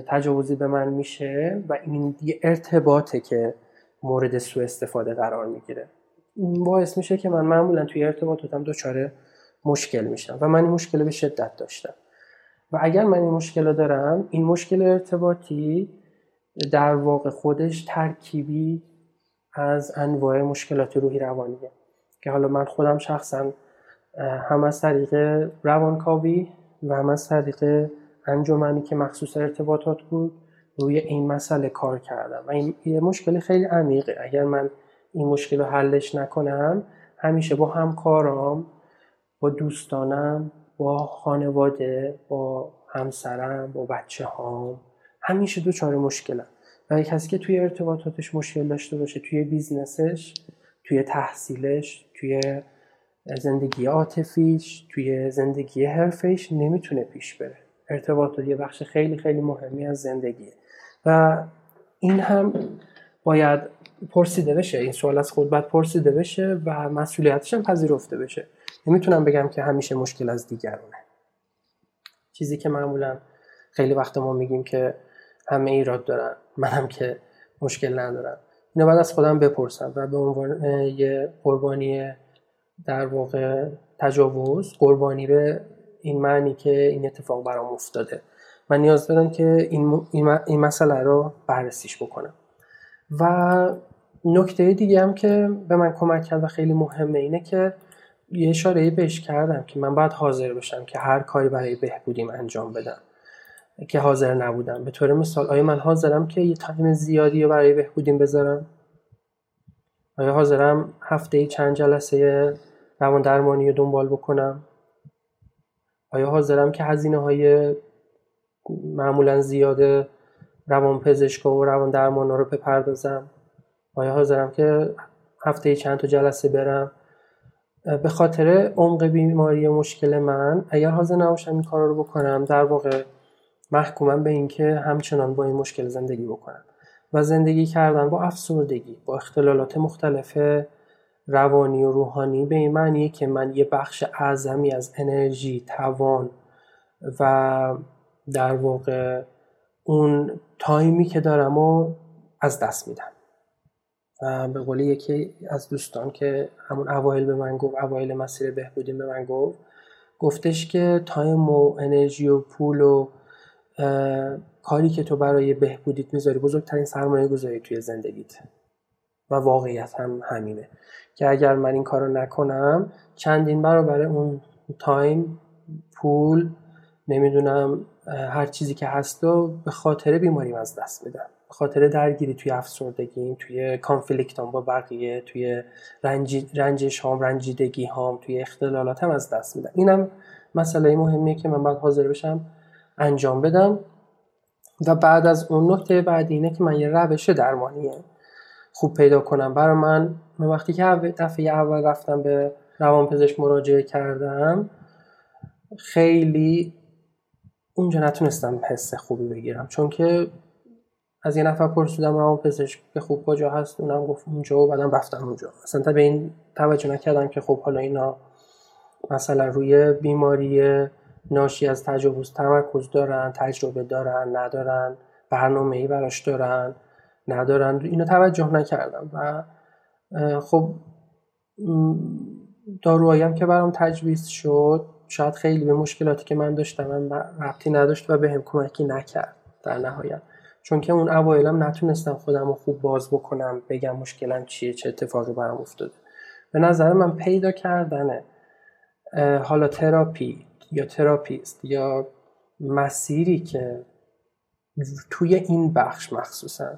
تجاوزی به من میشه و این ارتباطه که مورد سوء استفاده قرار میگیره، این باعث میشه که من معمولا توی ارتباطاتم دچار مشکل میشم و من این مشکل به شدت داشتم. و اگر من این مشکل رو دارم، این مشکل ارتباطی در واقع خودش ترکیبی از انواع مشکلات روحی روانیه که حالا من خودم شخصا هم از طریق روانکاوی و هم از طریق انجمنی که مخصوص ارتباطات بود روی این مسئله کار کردم و این یه مشکل خیلی عمیقه. اگر من این مشکل رو حلش نکنم، همیشه با همکارام، با دوستانم، با خانواده، با همسرم، با بچه هام همیشه دوچار مشکلم. و کسی که توی ارتباطاتش مشکل داشته باشه، توی بیزنسش، توی تحصیلش، توی زندگی عاطفیش، توی زندگی حرفیش نمیتونه پیش بره. ارتباطات یه بخش خیلی خیلی مهمی از زندگیه و این هم باید پرسیده بشه، این سوال از خود باید پرسیده بشه و مسئولیتش هم پذیرفته بشه. نمیتونم بگم که همیشه مشکل از دیگرونه، چیزی که معمولا خیلی وقت ما میگیم که همه ایراد دارن، منم که مشکل ندارم. اینو بعد از خودم بپرسم و به عنوان یه قربانی در واقع تجاوز، قربانی به این معنی که این اتفاق برام افتاده، من نیاز دارم که این مسئله رو بررسیش بکنم. و نکته دیگه هم که به من کمک کرد و خیلی مهمه اینه که یه اشاره‌ای بهش کردم که من باید حاضر بشم که هر کاری برای بهبودیم انجام بدم که حاضر نبودم. به طور مثال، آیا من حاضرم که یه تایم زیادی رو برای بهبودیم بذارم؟ آیا حاضرم هفته‌ای چند جلسه روان درمانی رو دنبال بکنم؟ آیا حاضرم که هزینه‌های معمولاً زیاد روانپزشک و روان درمانا رو بپردازم؟ آیا حاضرم که هفته‌ای چند تا جلسه برم؟ به خاطر عمق بیماری مشکل من اگر حاضر نباشم این کارا رو بکنم، در واقع محکومم به این که همچنان با این مشکل زندگی بکنم. و زندگی کردن با افسردگی، با اختلالات مختلف روانی و روحانی به این معنیه که من یه بخش اعظمی از انرژی، توان و در واقع اون تایمی که دارم رو از دست میدم. و به قول یکی از دوستان که همون اوایل به من گفت، اوایل مسیر بهبودیم به من گفتش که تایم و انرژی و پول و کاری که تو برای بهبودیت میذاری بزرگترین سرمایه گذاری توی زندگیت. و واقعیت هم همینه که اگر من این کارو نکنم، چندین برابر اون تایم، پول، نمیدونم هر چیزی که هست و به خاطر بیماریم از دست میدم، به خاطر درگیری توی افسردگیم، توی کانفلیکتام با بقیه، توی رنجشام، رنجیدگی‌هام، توی اختلالاتم از دست میدم. اینم مسئله مهمیه که من باید حاضر بشم انجام بدم. و بعد از اون نکته بعد اینه که من یه روش درمانی خوب پیدا کنم. برای من وقتی که دفعه اول رفتم به روانپزشک مراجعه کردم، خیلی اونجا نتونستم حس خوبی بگیرم، چون که از یه نفر پرسیدم روانپزشک که خوب کجا هست، اونم گفت اونجا، و بعدم رفتم اونجا. اصلا تا به این توجه نکردم که خب حالا اینا مثلا روی بیماری ناشی از تجاوز تمرکز دارن، تجربه دارن، ندارن، برنامه‌ای براش دارن، ندارن، اینو توجه نکردم. و خب داروهایی هم که برام تجویز شد شاید خیلی به مشکلاتی که من داشتم ربطی نداشت و بهم کمکی نکرد در نهایت، چون که اون اوایلم نتونستم خودم رو خوب باز بکنم، بگم مشکلم چیه، چه اتفاقی برام افتاده. به نظر من پیدا کردن حالا تراپی یا تراپیست یا مسیری که توی این بخش مخصوصا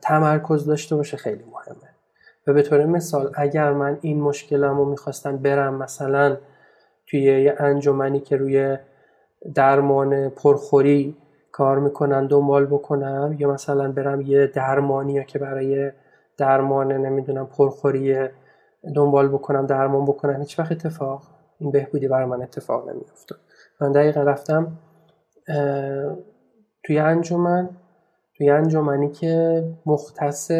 تمرکز داشته باشه خیلی مهمه. و به طور مثال اگر من این مشکلمو میخواستم برم مثلا توی یه انجمنی که روی درمان پرخوری کار میکنن دنبال بکنم، یا مثلا برم یه درمانی یا که برای درمان نمیدونم پرخوری دنبال بکنم، درمان بکنم، هیچ وقت اتفاق این بهبودی برای من اتفاق نمیافتاد. من دقیقا رفتم توی انجمنی که مختص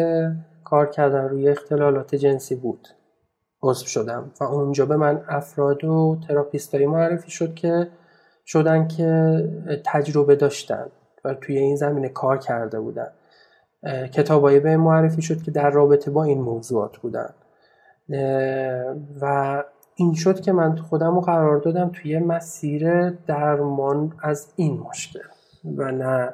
کار کردن روی اختلالات جنسی بود عضو شدم، و اونجا به من افراد و تراپیستایی معرفی شد که شدن که تجربه داشتن و توی این زمینه کار کرده بودن. کتابایی به معرفی شد که در رابطه با این موضوعات بودن، و این شد که من خودم رو قرار دادم توی مسیر درمان از این مشکل و نه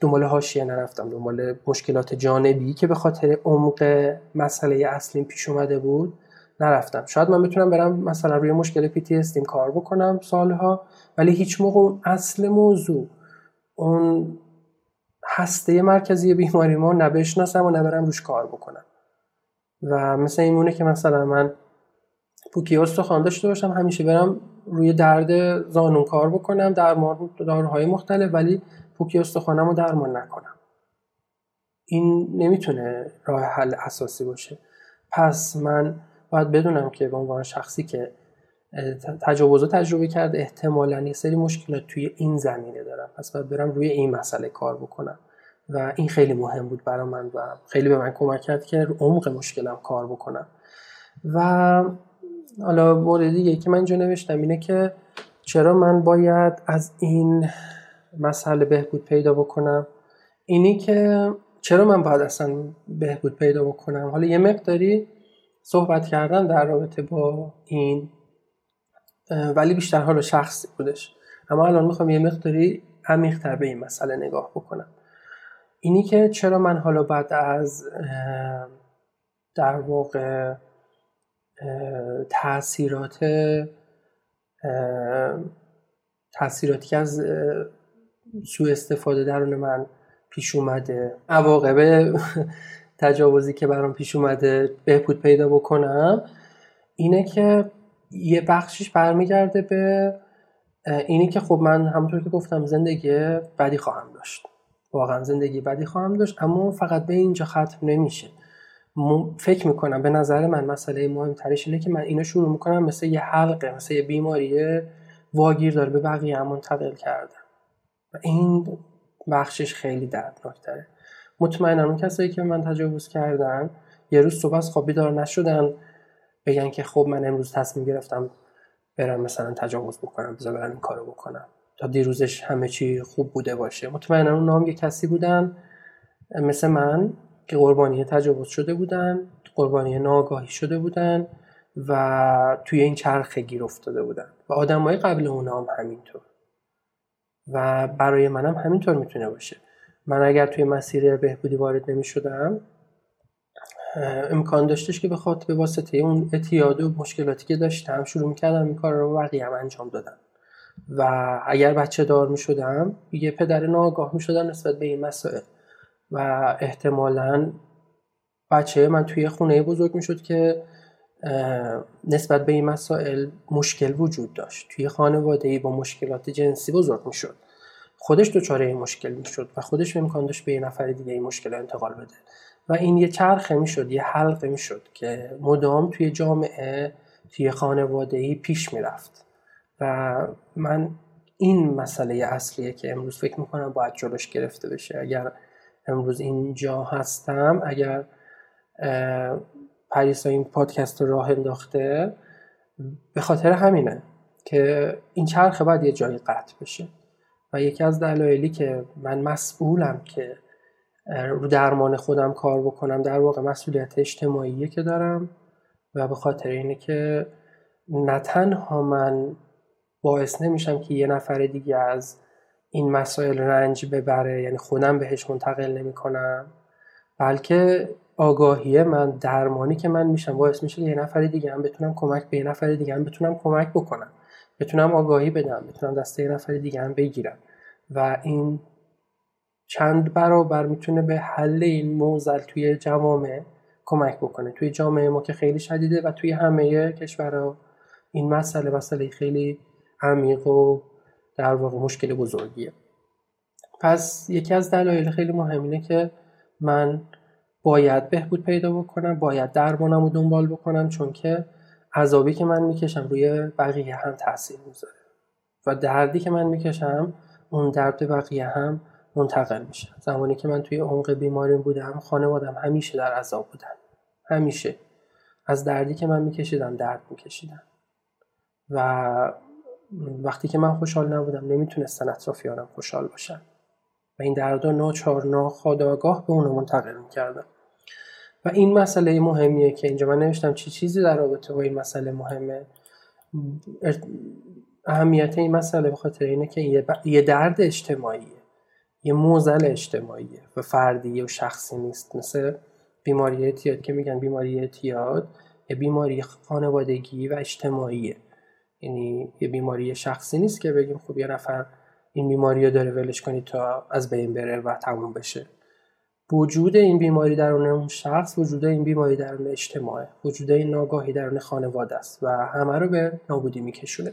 دنبال حاشیه نرفتم، دنبال مشکلات جانبی که به خاطر عمق مسئله اصلیم پیش اومده بود نرفتم. شاید من بتونم برم مثلا روی مشکل PTSD کار بکنم سالها، ولی هیچ موقع اون اصل موضوع، اون هسته مرکزی بیماری ما نبشناسم و نبرم روش کار بکنم. و مثلا این مونه که مثلا من پوکی استخوان داشته باشم، همیشه برم روی درد زانو کار بکنم، درمان داروهای مختلف، ولی پوکی استخوانمو درمان نکنم. این نمیتونه راه حل اساسی باشه. پس من باید بدونم که به عنوان شخصی که تجاوزو تجربه کرده احتمالاً یه سری مشکلات توی این زمینه دارم، پس باید برم روی این مسئله کار بکنم. و این خیلی مهم بود برای من و خیلی به من کمک کرد که رو عمق مشکلم کار بکنم. و حالا مورد دیگه که من اینجا نوشتم اینه که چرا من باید از این مسئله بهبود پیدا بکنم، اینی که چرا من باید اصلا بهبود پیدا بکنم. حالا یه مقداری صحبت کردم در رابطه با این، ولی بیشتر حالا شخصی بودش، اما الان میخوام یه مقداری عمیق‌تر به این مسئله نگاه بکنم. اینی که چرا من حالا بعد از در واقع تأثیراتی که از سوء استفاده درون من پیش اومده، عواقب تجاوزی که برام پیش اومده بهبود پیدا بکنم، اینه که یه بخشش برمیگرده به اینی که خب من همونطور که گفتم زندگی بدی خواهم داشت، واقعا زندگی بدی خواهم داشت، اما فقط به اینجا ختم نمیشه. فکر میکنم به نظر من مسئله مهمترش اینه که من اینو شروع میکنم مثل یه حلقه، مثل یه بیماری واگیر داره به بقیه هم منتقل کردم، و این بخشش خیلی دردناک‌تره. مطمئنم اون کسایی که من تجاوز کردن یه روز صبح از خواب بیدار نشدن بگن که خب من امروز تصمیم گرفتم برم مثلا تجاوز بکنم، بذار برم این کارو بکنم، تا دیروزش همه چی خوب بوده باشه. مطمئنم اون نام یه کسی بودن مثل من که قربانی تجاوز شده بودن، قربانی ناآگاهی شده بودن و توی این چرخه گیر افتاده بودن، و آدمای قبل اونها هم همینطور، و برای منم همینطور میتونه باشه. من اگر توی مسیر بهبودی وارد نمیشدم، امکان داشتش که به واسطه اون اعتیاد و مشکلاتی که داشتم شروع میکردم این کار رو بقیه هم انجام دادن، و اگر بچه دار میشدم یه پدر ناآگاه میشدم نسبت به این مسائل، و احتمالاً بچه من توی خونه بزرگ میشد که نسبت به این مسائل مشکل وجود داشت. توی خانواده‌ای با مشکلات جنسی بزرگ میشد، خودش دوچاره این مشکل میشد و خودش به امکان داشت به یه نفر دیگه این مشکل رو انتقال بده و این یه چرخه میشد، یه حلقه میشد که مدام توی جامعه، توی خانواده‌ای پیش میرفت و من این مسئله اصلیه که امروز فکر میکنم باید جلوش گرفته بشه. اگر امروز اینجا هستم، اگر پریسا این پادکست رو راه انداخته، به خاطر همینه که این چرخه باید یه جایی قطع بشه و یکی از دلایلی که من مسئولم که رو درمان خودم کار بکنم، در واقع مسئولیت اجتماعیه که دارم و به خاطر اینه که نه تنها من باعث نمیشم که یه نفر دیگه از این مسائل رنج ببره، یعنی خودم بهش منتقل نمی کنم، بلکه آگاهی من، درمانی که من میشم، باعث میشه یه نفر دیگه هم بتونم کمک به یه نفر دیگه هم بتونم کمک بکنم، بتونم آگاهی بدم، بتونم دست یه نفر دیگه هم بگیرم و این چند برابر میتونه به حل این معضل توی جامعه کمک بکنه. توی جامعه ما که خیلی شدیده و توی همه کشورها این مسئله خیلی عمیق و در واقع مشکل بزرگیه. پس یکی از دلایل خیلی مهم اینه که من باید بهبود پیدا بکنم، باید درمانم رو دنبال بکنم، چون که عذابی که من میکشم روی بقیه هم تاثیر میذاره و دردی که من میکشم اون درد به بقیه هم منتقل میشه. زمانی که من توی عمق بیماریم بودم، خانوادم همیشه در عذاب بودن، همیشه از دردی که من میکشیدم درد میکشیدن و وقتی که من خوشحال نبودم نمیتونستن اطرافیانم خوشحال باشن و این دردا ناچار ناخودآگاه به اون منتقل میکردم و این مسئله مهمیه که اینجا من نوشتم چیزی در رابطه با این مسئله مهمه. اهمیت این مسئله به خاطر اینه که یه درد اجتماعیه، یه معضل اجتماعیه و فردیه و شخصی نیست، مثل بیماری اعتیاد که میگن بیماری اعتیاد یه بیماری خانوادگی و اجتماعیه، یعنی یه بیماری شخصی نیست که بگیم خب یه نفر این بیماری رو داره ولش کنید تا از بین بره و تموم بشه. وجود این بیماری درون اون شخص، وجود این بیماری درون اجتماعه، وجود این ناگاهی درون خانواده است و همه رو به نابودی میکشونه.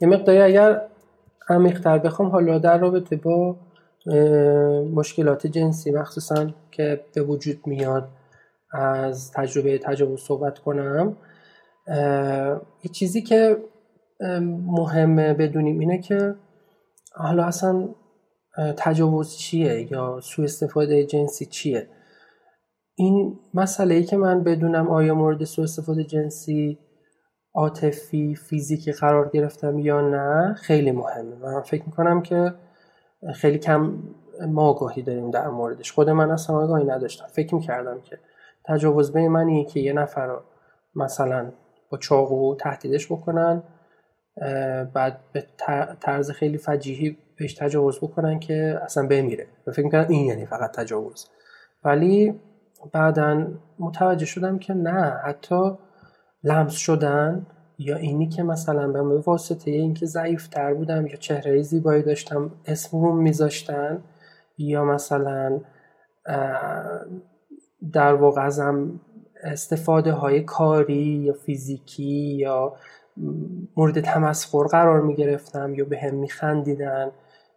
یه مقداری اگر عمیق‌تر بخوام حالا در رابطه با مشکلات جنسی مخصوصا که به وجود میاد از تجربه تجاوز صحبت کنم، یه چیزی که مهمه بدونیم اینه که حالا اصلا تجاوز چیه یا سوء استفاده جنسی چیه. این مسئله‌ای که من بدونم آیا مورد سوء استفاده جنسی عاطفی، فیزیکی قرار گرفتم یا نه خیلی مهمه و من فکر میکنم که خیلی کم ما آگاهی داریم در موردش. خود من اصلا آگاهی نداشتم. فکر می‌کردم که تجاوز به منی که یه نفر رو مثلا با چاقو تهدیدش بکنن، بعد به طرز خیلی فجیحی بهش تجاوز بکنن که اصلا بمیره. فکر می‌کردم این یعنی فقط تجاوز. ولی بعداً متوجه شدم که نه، حتی لمس شدن یا اینی که مثلا به واسطه اینکه ضعیف‌تر بودم یا چهره‌ای زیبایی داشتم اسم رو میذاشتن، یا مثلا در واقع ازم استفاده های کاری یا فیزیکی یا مورد تمسخر قرار میگرفتم، یا به هم میخندیدن،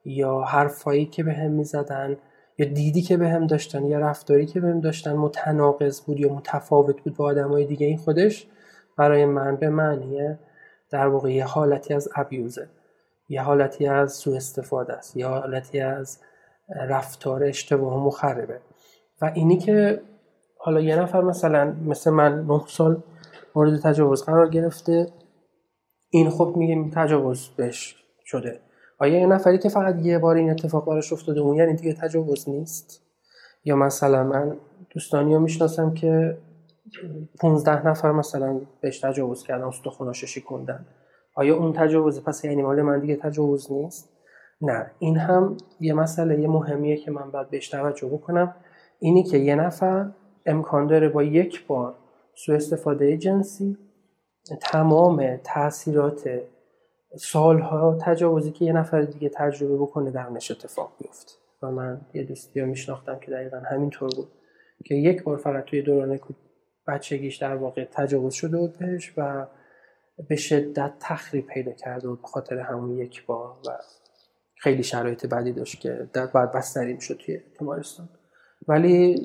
یا حرفایی که به هم میزدن، یا دیدی که به هم داشتن، یا رفتاری که به هم داشتن متناقض بود یا متفاوت بود با آدمای دیگه. این خودش برای من به معنیه در واقع یه حالتی از ابیوزه، یه حالتی از سوء استفاده است، یه حالتی از رفتار اشتباه و مخربه. و اینی که حالا یه نفر مثلا مثل من 9 سال مورد تجاوز قرار گرفته، این خب میگیم تجاوز بهش شده. آیا یه نفری که فقط یه بار این اتفاق براش افتاده اون یعنی دیگه تجاوز نیست؟ یا مثلا من دوستانی رو میشناسم که 15 نفر مثلا بهش تجاوز کردن، استخوناشو شکوندن. آیا اون تجاوزه؟ پس یعنی مال من دیگه تجاوز نیست؟ نه، این هم یه مسئله مهمیه که من باید بهش توجه بکنم. اینی که یه نفر امکان داره با یک بار سوء استفاده جنسی تمام تاثیرات سالها تجاوزی که یه نفر دیگه تجربه بکنه درونش اتفاق بیفته. و من یه دوستی رو میشناختم که دقیقاً همینطور بود، که یک بار فقط توی دوران بچگیش در واقع تجاوز شده بود بهش و به شدت تخریب پیدا کرده بود به خاطر همون یک بار، و خیلی شرایط بدی داشت که بعد بستریم شد توی بیمارستان. ولی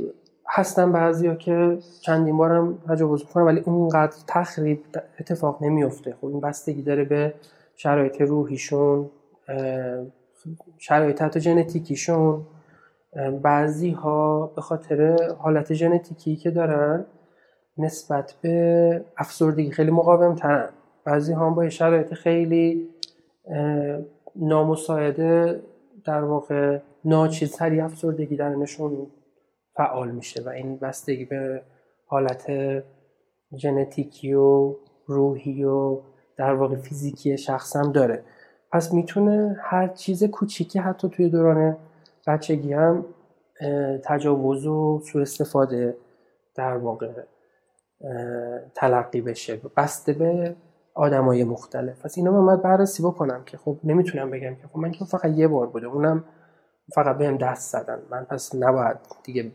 هستن بعضیا که چندین بارم تجاوز میکنن ولی اونقدر تخریب اتفاق نمیفته. خب این بستگی داره به شرایط روحیشون، شرایط حتی ژنتیکیشون. بعضی ها به خاطر حالت ژنتیکی که دارن نسبت به افسردگی خیلی مقاوم ترن. بعضی ها با شرایط خیلی نامساعده در واقع ناچیزتری افسردگی درونشون فعال میشه، و این بستگی به حالت ژنتیکی و روحی و در واقع فیزیکی شخص هم داره. پس میتونه هر چیز کوچیکی حتی توی دوران بچگی هم تجاوز و سوء استفاده در واقع تلقی بشه، بسته به آدمای مختلف. پس اینا من باید بررسی بکنم که خب نمیتونم بگم که خب من که فقط یه بار بوده، اونم فقط بهم دست زدن، من پس نباید دیگه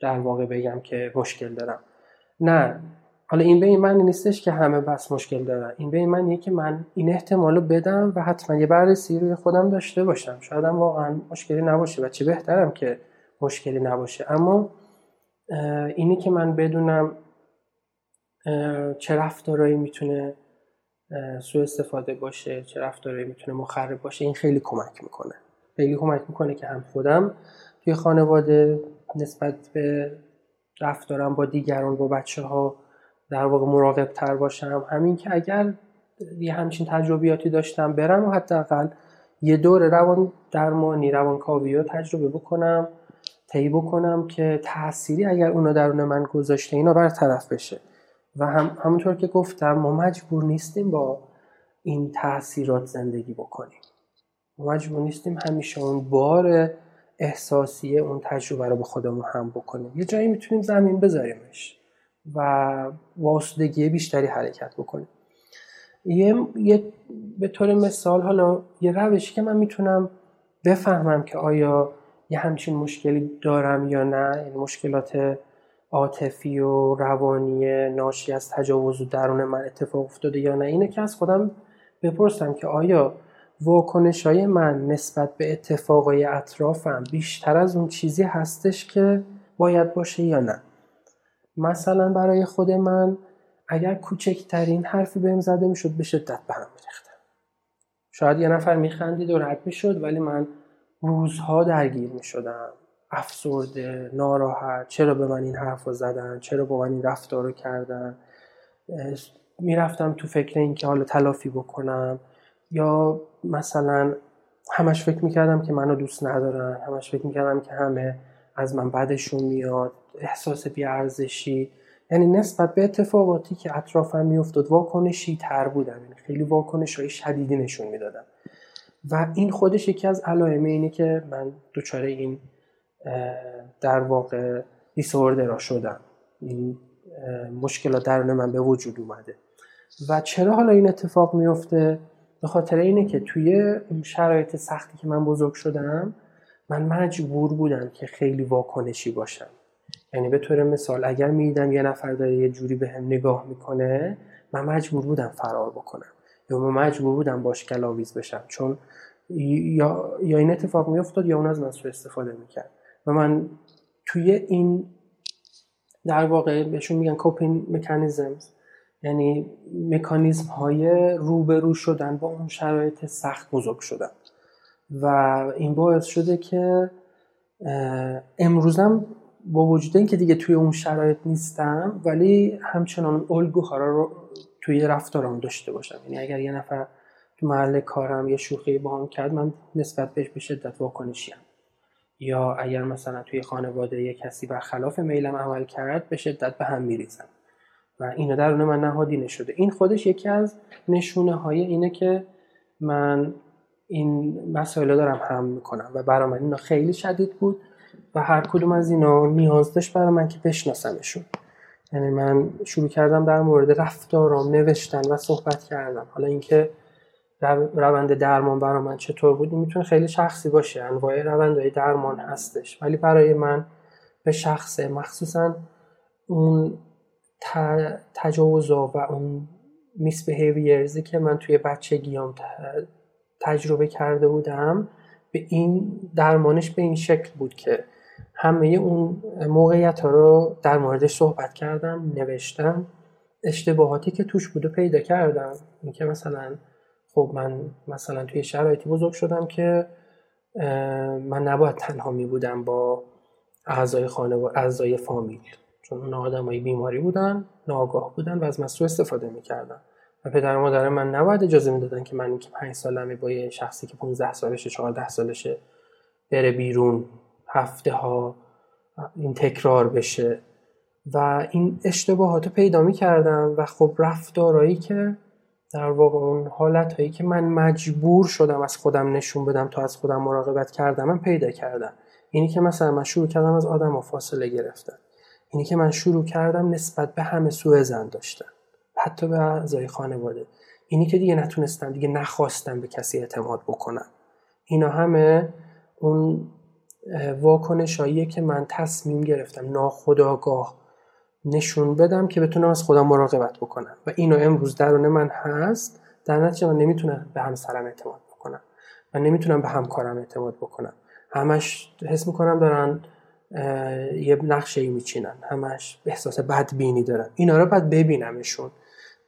در واقع بگم که مشکل دارم. نه، حالا این به این معنی نیستش که همه بس مشکل دارن. این به این معنیه که من این احتمالو بدم و حتما یه بررسی روی خودم داشته باشم. شاید هم واقعا مشکلی نباشه و چه بهترم که مشکلی نباشه، اما اینی که من بدونم چه رفتارایی میتونه سوء استفاده باشه، چه رفتارایی میتونه مخرب باشه، این خیلی کمک میکنه. خیلی کمک میکنه که هم خودم توی خانواده نسبت به رفتارم با دیگران، با بچه‌ها در واقع مراقب تر باشم. همین که اگر یه همچین تجربیاتی داشتم برم و حداقل یه دور روان درمانی، روانکاوی رو تجربه بکنم، طی بکنم که تأثیری اگر اونا درون من گذاشته اینا برطرف بشه. و همونطور که گفتم ما مجبور نیستیم با این تأثیرات زندگی بکنیم، ما مجبور نیستیم همیشه اون بار احساسیه اون تجربه رو به خودمون هم بکنیم. یه جایی میتونیم زمین بذاریمش و واسودگی بیشتری حرکت بکنیم. یه به طور مثال حالا یه روشی که من میتونم بفهمم که آیا یه همچین مشکلی دارم یا نه، این مشکلات عاطفی و روانی ناشی از تجاوز درون من اتفاق افتاده یا نه، اینه که از خودم بپرسم که آیا واکنش‌های من نسبت به اتفاقای اطرافم بیشتر از اون چیزی هستش که باید باشه یا نه. مثلا برای خود من اگر کوچکترین حرفی بهم زده میشد به شدت به هم می‌ریختم. شاید یه نفر میخندید و رد میشد ولی من روزها درگیر میشدم، افسرده، ناراحت، چرا به من این حرفو زدن، چرا با من این رفتارو کردن. میرفتم تو فکر این که حالا تلافی بکنم، یا مثلا همش فکر میکردم که منو دوست ندارن، همش فکر میکردم که همه از من بدشون میاد، احساس بیارزشی. یعنی نسبت به اتفاقاتی که اطرافم میافتاد واکنشی تر بودم، یعنی خیلی واکنش های شدیدی نشون میدادم و این خودش یکی از علائم اینه که من دچار این در واقع دیسوردرها شدم، این مشکلات درون من به وجود اومده. و چرا حالا این اتفاق میفته؟ به خاطر اینه که توی اون شرایط سختی که من بزرگ شدم من مجبور بودم که خیلی واکنشی باشم. یعنی به طور مثال اگر می‌دیدم یه نفر داره یه جوری به هم نگاه میکنه، من مجبور بودم فرار بکنم یا من مجبور بودم باش گلاویز بشم، چون یا این اتفاق میافتاد یا اون از من سوء استفاده میکرد. و من توی این در واقع بهشون میگن کوپینگ مکانیزمز، یعنی مکانیزم های روبرو شدن با اون شرایط سخت بزرگ شدن و این باعث شده که امروزم با وجود این که دیگه توی اون شرایط نیستم ولی همچنان الگوها رو توی رفتارم داشته باشم. یعنی اگر یه نفر تو محل کارم یه شوخی با هم کرد، من نسبت بهش به شدت واکنشیم. یا اگر مثلا توی خانواده یه کسی برخلاف میلم عمل کرد، به شدت به هم میریزم و اینا درون من نهادی نشده. این خودش یکی از نشونه های اینه که من این مسائل دارم حل میکنم و برای من اینا خیلی شدید بود و هر کدوم از اینا نیاز داشت برای من که بشناسمشون. یعنی من شروع کردم در مورد رفتارام نوشتن و صحبت کردم. حالا اینکه روند درمان برای من چطور بود میتونه خیلی شخصی باشه، انواع روندهای درمان هستش، ولی برای من به شخصه مخصوصا اون تجاوزا و اون میس بیهیویرزی که من توی بچگیام تجربه کرده بودم، به این درمانش به این شکل بود که همه اون موقعیت ها رو در موردش صحبت کردم، نوشتم، اشتباهاتی که توش بود رو پیدا کردم. این که مثلا خب من مثلا توی شرایطی بزرگ شدم که من نباید تنها می بودم با اعضای فامیل، چون اون آدمای بیماری بودن، ناآگاه بودن و از من سوء استفاده می‌کردن و پدر و مادر من نباید اجازه می‌دادن که من که 5 سالمه با یه شخصی که 15 سالشه 14 سالشه بره بیرون هفته ها، این تکرار بشه و این اشتباهاتو پیدا می‌کردم و خب رفتارهایی که در واقع اون حالتایی که من مجبور شدم از خودم نشون بدم تا از خودم مراقبت کردم من پیدا کردم. اینی که مثلا من شروع کردم از آدم‌ها فاصله گرفتن، اینی که من شروع کردم نسبت به همه سوء ظن داشتم، حتی به اعضای خانواده، اینی که دیگه نتونستم، دیگه نخواستم به کسی اعتماد بکنم، اینا همه اون واکنشاییه که من تصمیم گرفتم ناخودآگاه نشون بدم که بتونم از خودم مراقبت بکنم و اینا امروز درون من هست. در نتیجه من نمیتونم به همسرم اعتماد بکنم، من نمیتونم به همکارم اعتماد بکنم، همش حس میکنم دارن یه نقشه‌ای میچینن، همش احساس بدبینی دارم. اینا رو باید ببینمشون،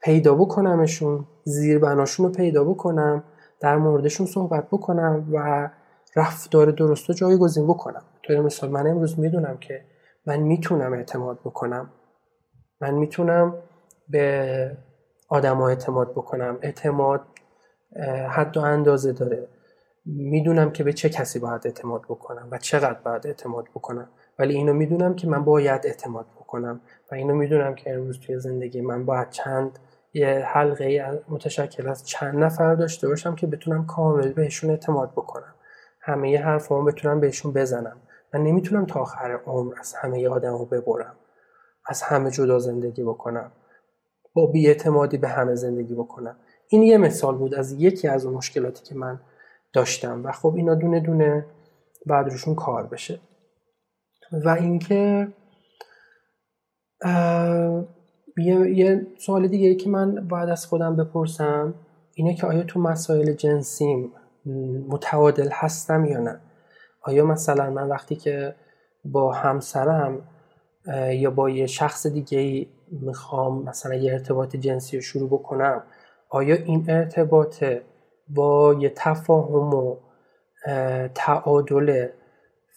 پیدا بکنمشون، زیربناشون رو پیدا بکنم، در موردشون صحبت بکنم و رفتار درست رو جایگزین بکنم. طور مثال من امروز میدونم که من میتونم اعتماد بکنم، من میتونم به آدم‌ها اعتماد بکنم، اعتماد حد و اندازه داره، میدونم که به چه کسی باید اعتماد بکنم و چقدر باید اعتماد بکنم، ولی اینو میدونم که من باید اعتماد بکنم و اینو میدونم که امروز توی زندگی من باید یه حلقه متشکل از چند نفر داشته باشم که بتونم کامل بهشون اعتماد بکنم، همه حرفامو بتونم بهشون بزنم. من نمیتونم تا آخر عمر از همه آدمو ببرم، از همه جدا زندگی بکنم، با بی‌اعتمادی به همه زندگی بکنم. این یه مثال بود از یکی از اون مشکلاتی که من داشتم و خب اینا دونه دونه بعد روشون کار بشه. و اینکه یه سوال دیگه ای که من باید از خودم بپرسم اینه که آیا تو مسائل جنسیم متعادل هستم یا نه؟ آیا مثلا من وقتی که با همسرم یا با یه شخص دیگه میخوام مثلا یه ارتباط جنسی رو شروع بکنم، آیا این ارتباط با یه تفاهم و تعادل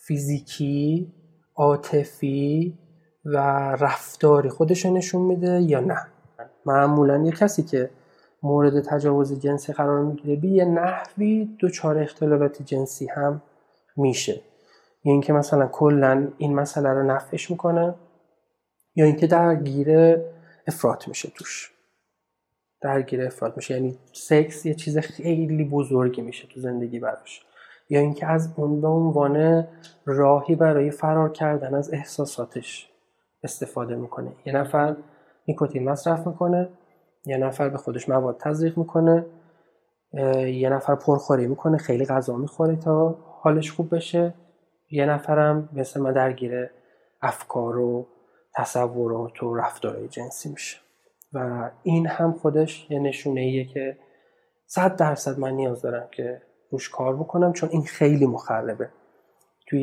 فیزیکی، عاطفی و رفتاری خودش نشون میده یا نه؟ معمولا یه کسی که مورد تجاوز جنسی قرار میگیره، به یه نحوی دچار اختلالات جنسی هم میشه، یا اینکه مثلا کلا این مسئله رو نفیش میکنه، یا اینکه درگیر افراط میشه توش، درگیر افراط میشه، یعنی سکس یه چیز خیلی بزرگی میشه تو زندگی براش، یا اینکه از اون به عنوان راهی برای فرار کردن از احساساتش استفاده میکنه. یه نفر نیکوتین مصرف میکنه، یه نفر به خودش مواد تزریق میکنه، یه نفر پرخوری میکنه، خیلی غذا میخوره تا حالش خوب بشه، یه نفرم مثل من درگیر افکار و تصورات و رفتارهای جنسی میشه. و این هم خودش یه نشونه‌ایه که 100% من نیاز دارم که روش کار بکنم، چون این خیلی مخربه. توی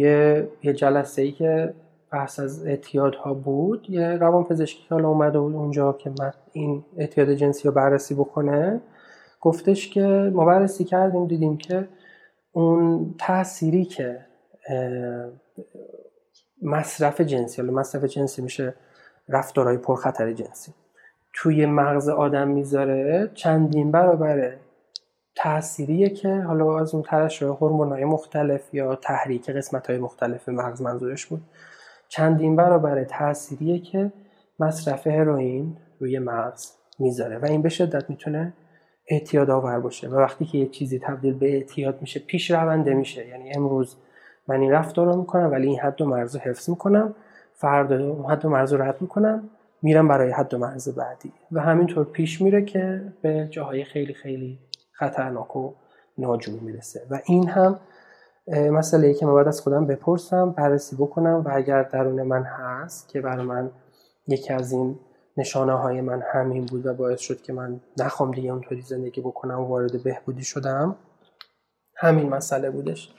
یه جلسه‌ای که بحث از اعتیادها بود، یه روانپزشکی حالا اومده بود اونجا که من این اعتیاد جنسی رو بررسی بکنه، گفتش که ما بررسی کردیم دیدیم که اون تأثیری که مصرف جنسی، حالا مصرف جنسی میشه رفتارهای پرخطر جنسی، توی مغز آدم میذاره چندین برابر تأثیریه که حالا از اون ترشح هورمون‌های مختلف یا تحریک قسمت‌های مختلف مغز منظورش بود، چندین برابر تأثیریه که مصرف هروئین روی مغز میذاره و این به شدت میتونه اعتیادآور باشه. و وقتی که یه چیزی تبدیل به اعتیاد میشه، پیش رونده میشه، یعنی امروز من این رفتار رو میکنم ولی این حد و مرز رو حفظ میکنم، فردا حد و مرز رو رد میکنم، میرم برای حد و مرز بعدی و همینطور پیش میره که به جاهای خیلی خیلی خطرناک و ناجور میرسه. و این هم مسئله ای که من باید از خودم بپرسم، بررسی بکنم و اگر درون من هست که برای من یکی از این نشانه های من همین بود و باعث شد که من نخوام دیگه اونطوری زندگی بکنم و وارد بهبودی شدم، همین مسئله بودش.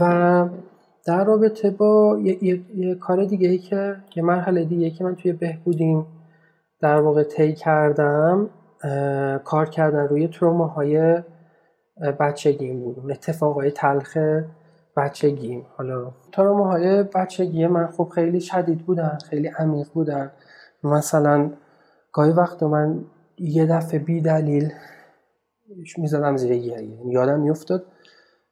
و در رابطه با یه کار دیگه ای که یه مرحله دیگه ای که من توی بهبودیم در واقع طی کردم، کار کردن روی تروماهای بچگیم بود، اون اتفاقای تلخ بچگیم. حالا تروماهای بچگی من خب خیلی شدید بودن، خیلی عمیق بودن. مثلا گاهی وقت من یه دفعه بی دلیل میزدم زیر گریه، یادم میافتاد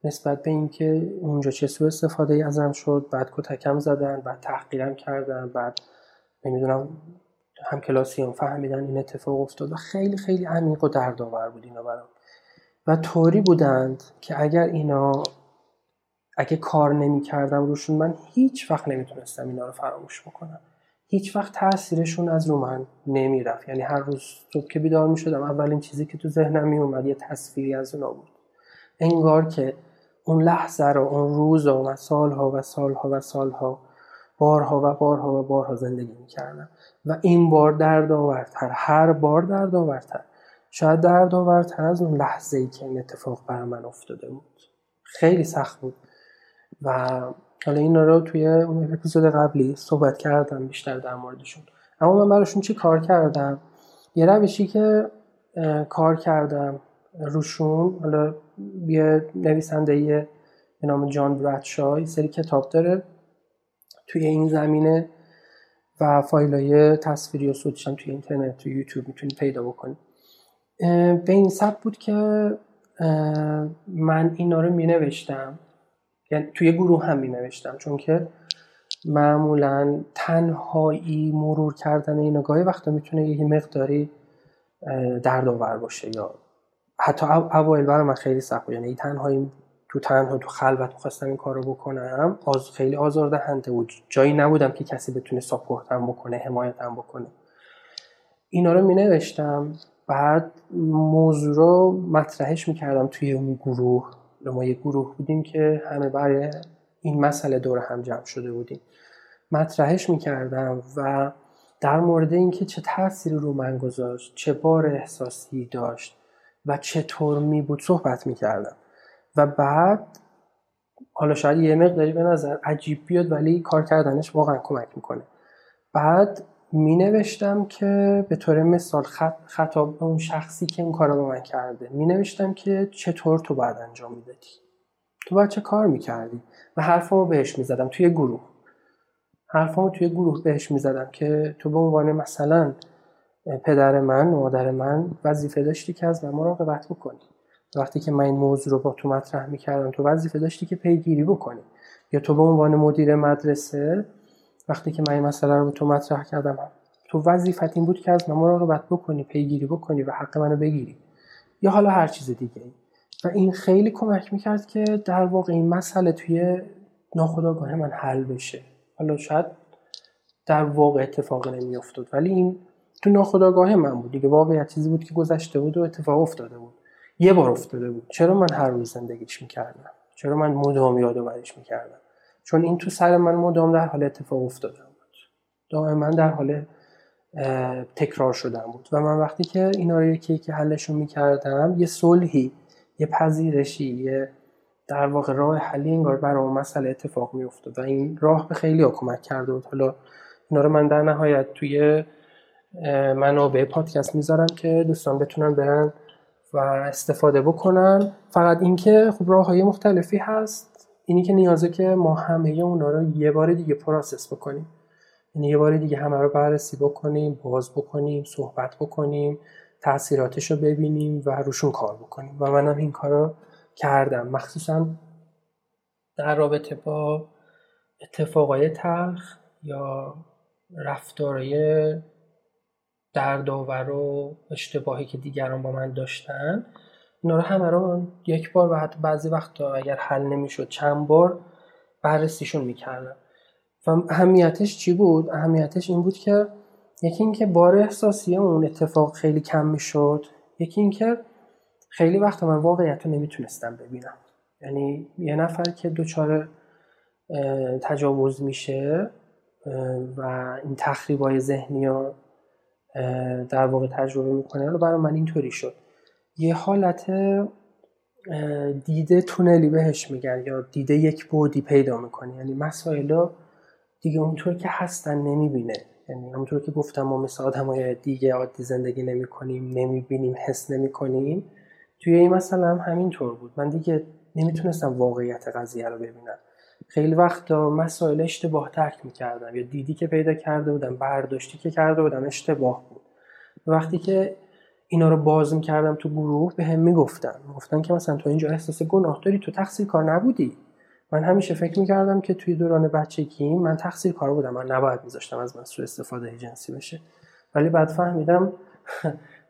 نسبت به اینکه اونجا چه سوء استفاده ای ازم شد، بعد کتکم زدن، بعد تحقیرم کردن، بعد نمیدونم همکلاسیام فهمیدن این اتفاق افتاد و خیلی خیلی عمیق و دردآور بود اینا برام. و طوری بودند که اگر اینا اگه کار نمی‌کردم روشون، من هیچ وقت نمیتونستم اینا رو فراموش بکنم، هیچ وقت تاثیرشون از رو من نمیرفت. یعنی هر روز صبح که بیدار می‌شدم اولین چیزی که تو ذهنم میومد یه تصویری از اونا بود، انگار که اون لحظه رو، اون روز رو من سالها و سالها بارها زندگی میکردم و این بار دردآورتر، هر بار دردآورتر، شاید دردآورتر از اون لحظه ای که این اتفاق برای من افتاده بود. خیلی سخت بود. و حالا اینا رو توی اون اپیزود قبلی صحبت کردم بیشتر در موردشون، اما من براشون چی کار کردم؟ یه روشی که کار کردم روشون، حالا یه نویسنده‌ای به نام جان برادشای سری کتاب داره توی این زمینه و فایل‌های تصویری و صوتیش هم توی اینترنت، توی یوتیوب میتونید پیدا بکنید. به این سبب بود که من اینا رو مینوشتم، یعنی توی گروه هم مینوشتم، چون که معمولاً تنهایی مرور کردن اینا گاهی وقتا میتونه یه مقداری دردآور باشه، یا حتی اوایل برای من خیلی سخت بود. یعنی تنهایی تو خلوت می‌خواستم این کارو بکنم، خیلی آزاردهنده بود، جایی نبودم که کسی بتونه ساپورتم بکنه، حمایتم بکنه. اینا رو می‌نوشتم، بعد موضوع رو مطرحش می‌کردم توی اون گروه. ما یه گروه بودیم که همه برای این مسئله دور هم جمع شده بودیم، مطرحش می‌کردم و در مورد اینکه چه تأثیری رو من گذاشت، چه بار احساسی داشت و چطور می بود صحبت می کردم. و بعد حالا شاید یه مقداری به نظر عجیب بیاد ولی کار کردنش واقعا کمک میکنه. بعد می نوشتم که به طور مثال خطاب به اون شخصی که این کارو با من کرده، می نوشتم که چطور تو باید انجام می دادی، تو باید چه کار می کردی، و حرفامو بهش می زدم توی گروه، حرفامو توی گروه بهش می زدم که تو به عنوان مثلا پدر من، مادر من وظیفه داشتی که از من مراقبت بکنی. وقتی که من این موضوع رو با تو مطرح میکردم تو وظیفه داشتی که پیگیری بکنی، یا تو به عنوان مدیر مدرسه وقتی که من این مسئله رو با تو مطرح کردم تو وظیفت این بود که از من مراقبت بکنی، پیگیری بکنی و حق منو بگیری، یا حالا هر چیز دیگه. و این خیلی کمک میکرد که در واقع این مسئله توی ناخودآگاه من حل بشه. حالا شاید در واقع اتفاقی نمیافتاد، ولی این تو ناخودآگاه من بود دیگه، واقعا چیزی بود که گذشته بود و اتفاق افتاده بود، یه بار افتاده بود. چرا من هر روز زندگیش میکردم؟ چرا من مدام یادآوریش میکردم؟ چون این تو سر من مدام در حال اتفاق افتاده بود، دائما در حال تکرار شدن بود. و من وقتی که اینا رو یکی یکی حلشون میکردم، یه صلحی، یه پذیرشی، یه در واقع راه حلی انگار برای اون مسئله اتفاق میافتاد. و این راه به خیلی ها کمک کرده بود. حالا اینا رو من در نهایت توی منابع پادکست میذارم که دوستان بتونن برن و استفاده بکنن. فقط اینکه خب راههای مختلفی هست، اینی که نیازه که ما همه اونا رو یه بار دیگه پروسس بکنیم، یعنی یه بار دیگه همه رو بررسی بکنیم، باز بکنیم، صحبت بکنیم، تأثیراتش رو ببینیم و روشون کار بکنیم. و منم این کارو کردم، مخصوصا در رابطه با اتفاقای تلخ یا رفتارهای دردآور و اشتباهی که دیگران با من داشتن. اینا رو همه رو یک بار و حتی بعضی وقتا اگر حل نمیشد چند بار بررسیشون میکردم. و اهمیتش چی بود؟ اهمیتش این بود که یکی این که بار احساسی اون اتفاق خیلی کم میشد، یکی این که خیلی وقتا من واقعیت رو نمیتونستم ببینم. یعنی یه نفر که دچار تجاوز میشه و این تخریبای ذهنی رو در واقع تجربه میکنه، رو برای من اینطوری شد، یه حالت دیده تونلی بهش میگن، یا دیده یک بعدی پیدا میکنه. یعنی مسائل دیگه اونطور که هستن نمیبینه. یعنی اونطور که گفتم ما مثل آدمای دیگه عادی زندگی نمیکنیم، نمیبینیم، حس نمیکنیم. توی این مسئله هم همینطور بود، من دیگه نمیتونستم واقعیت قضیه رو ببینم. خیلی وقتا مسائل اشتباه درک میکردم، یا دیدی که پیدا کرده بودم، برداشتی که کرده بودم اشتباه بود. وقتی که اینا رو باز میکردم تو گروه بهم میگفتن که مثلا تو اینجا احساس گناه داری، تو تقصیرکار نبودی. من همیشه فکر میکردم که توی دوران بچگی من تقصیرکار بودم، من نباید میذاشتم از من سوء استفاده جنسی بشه. ولی بعد فهمیدم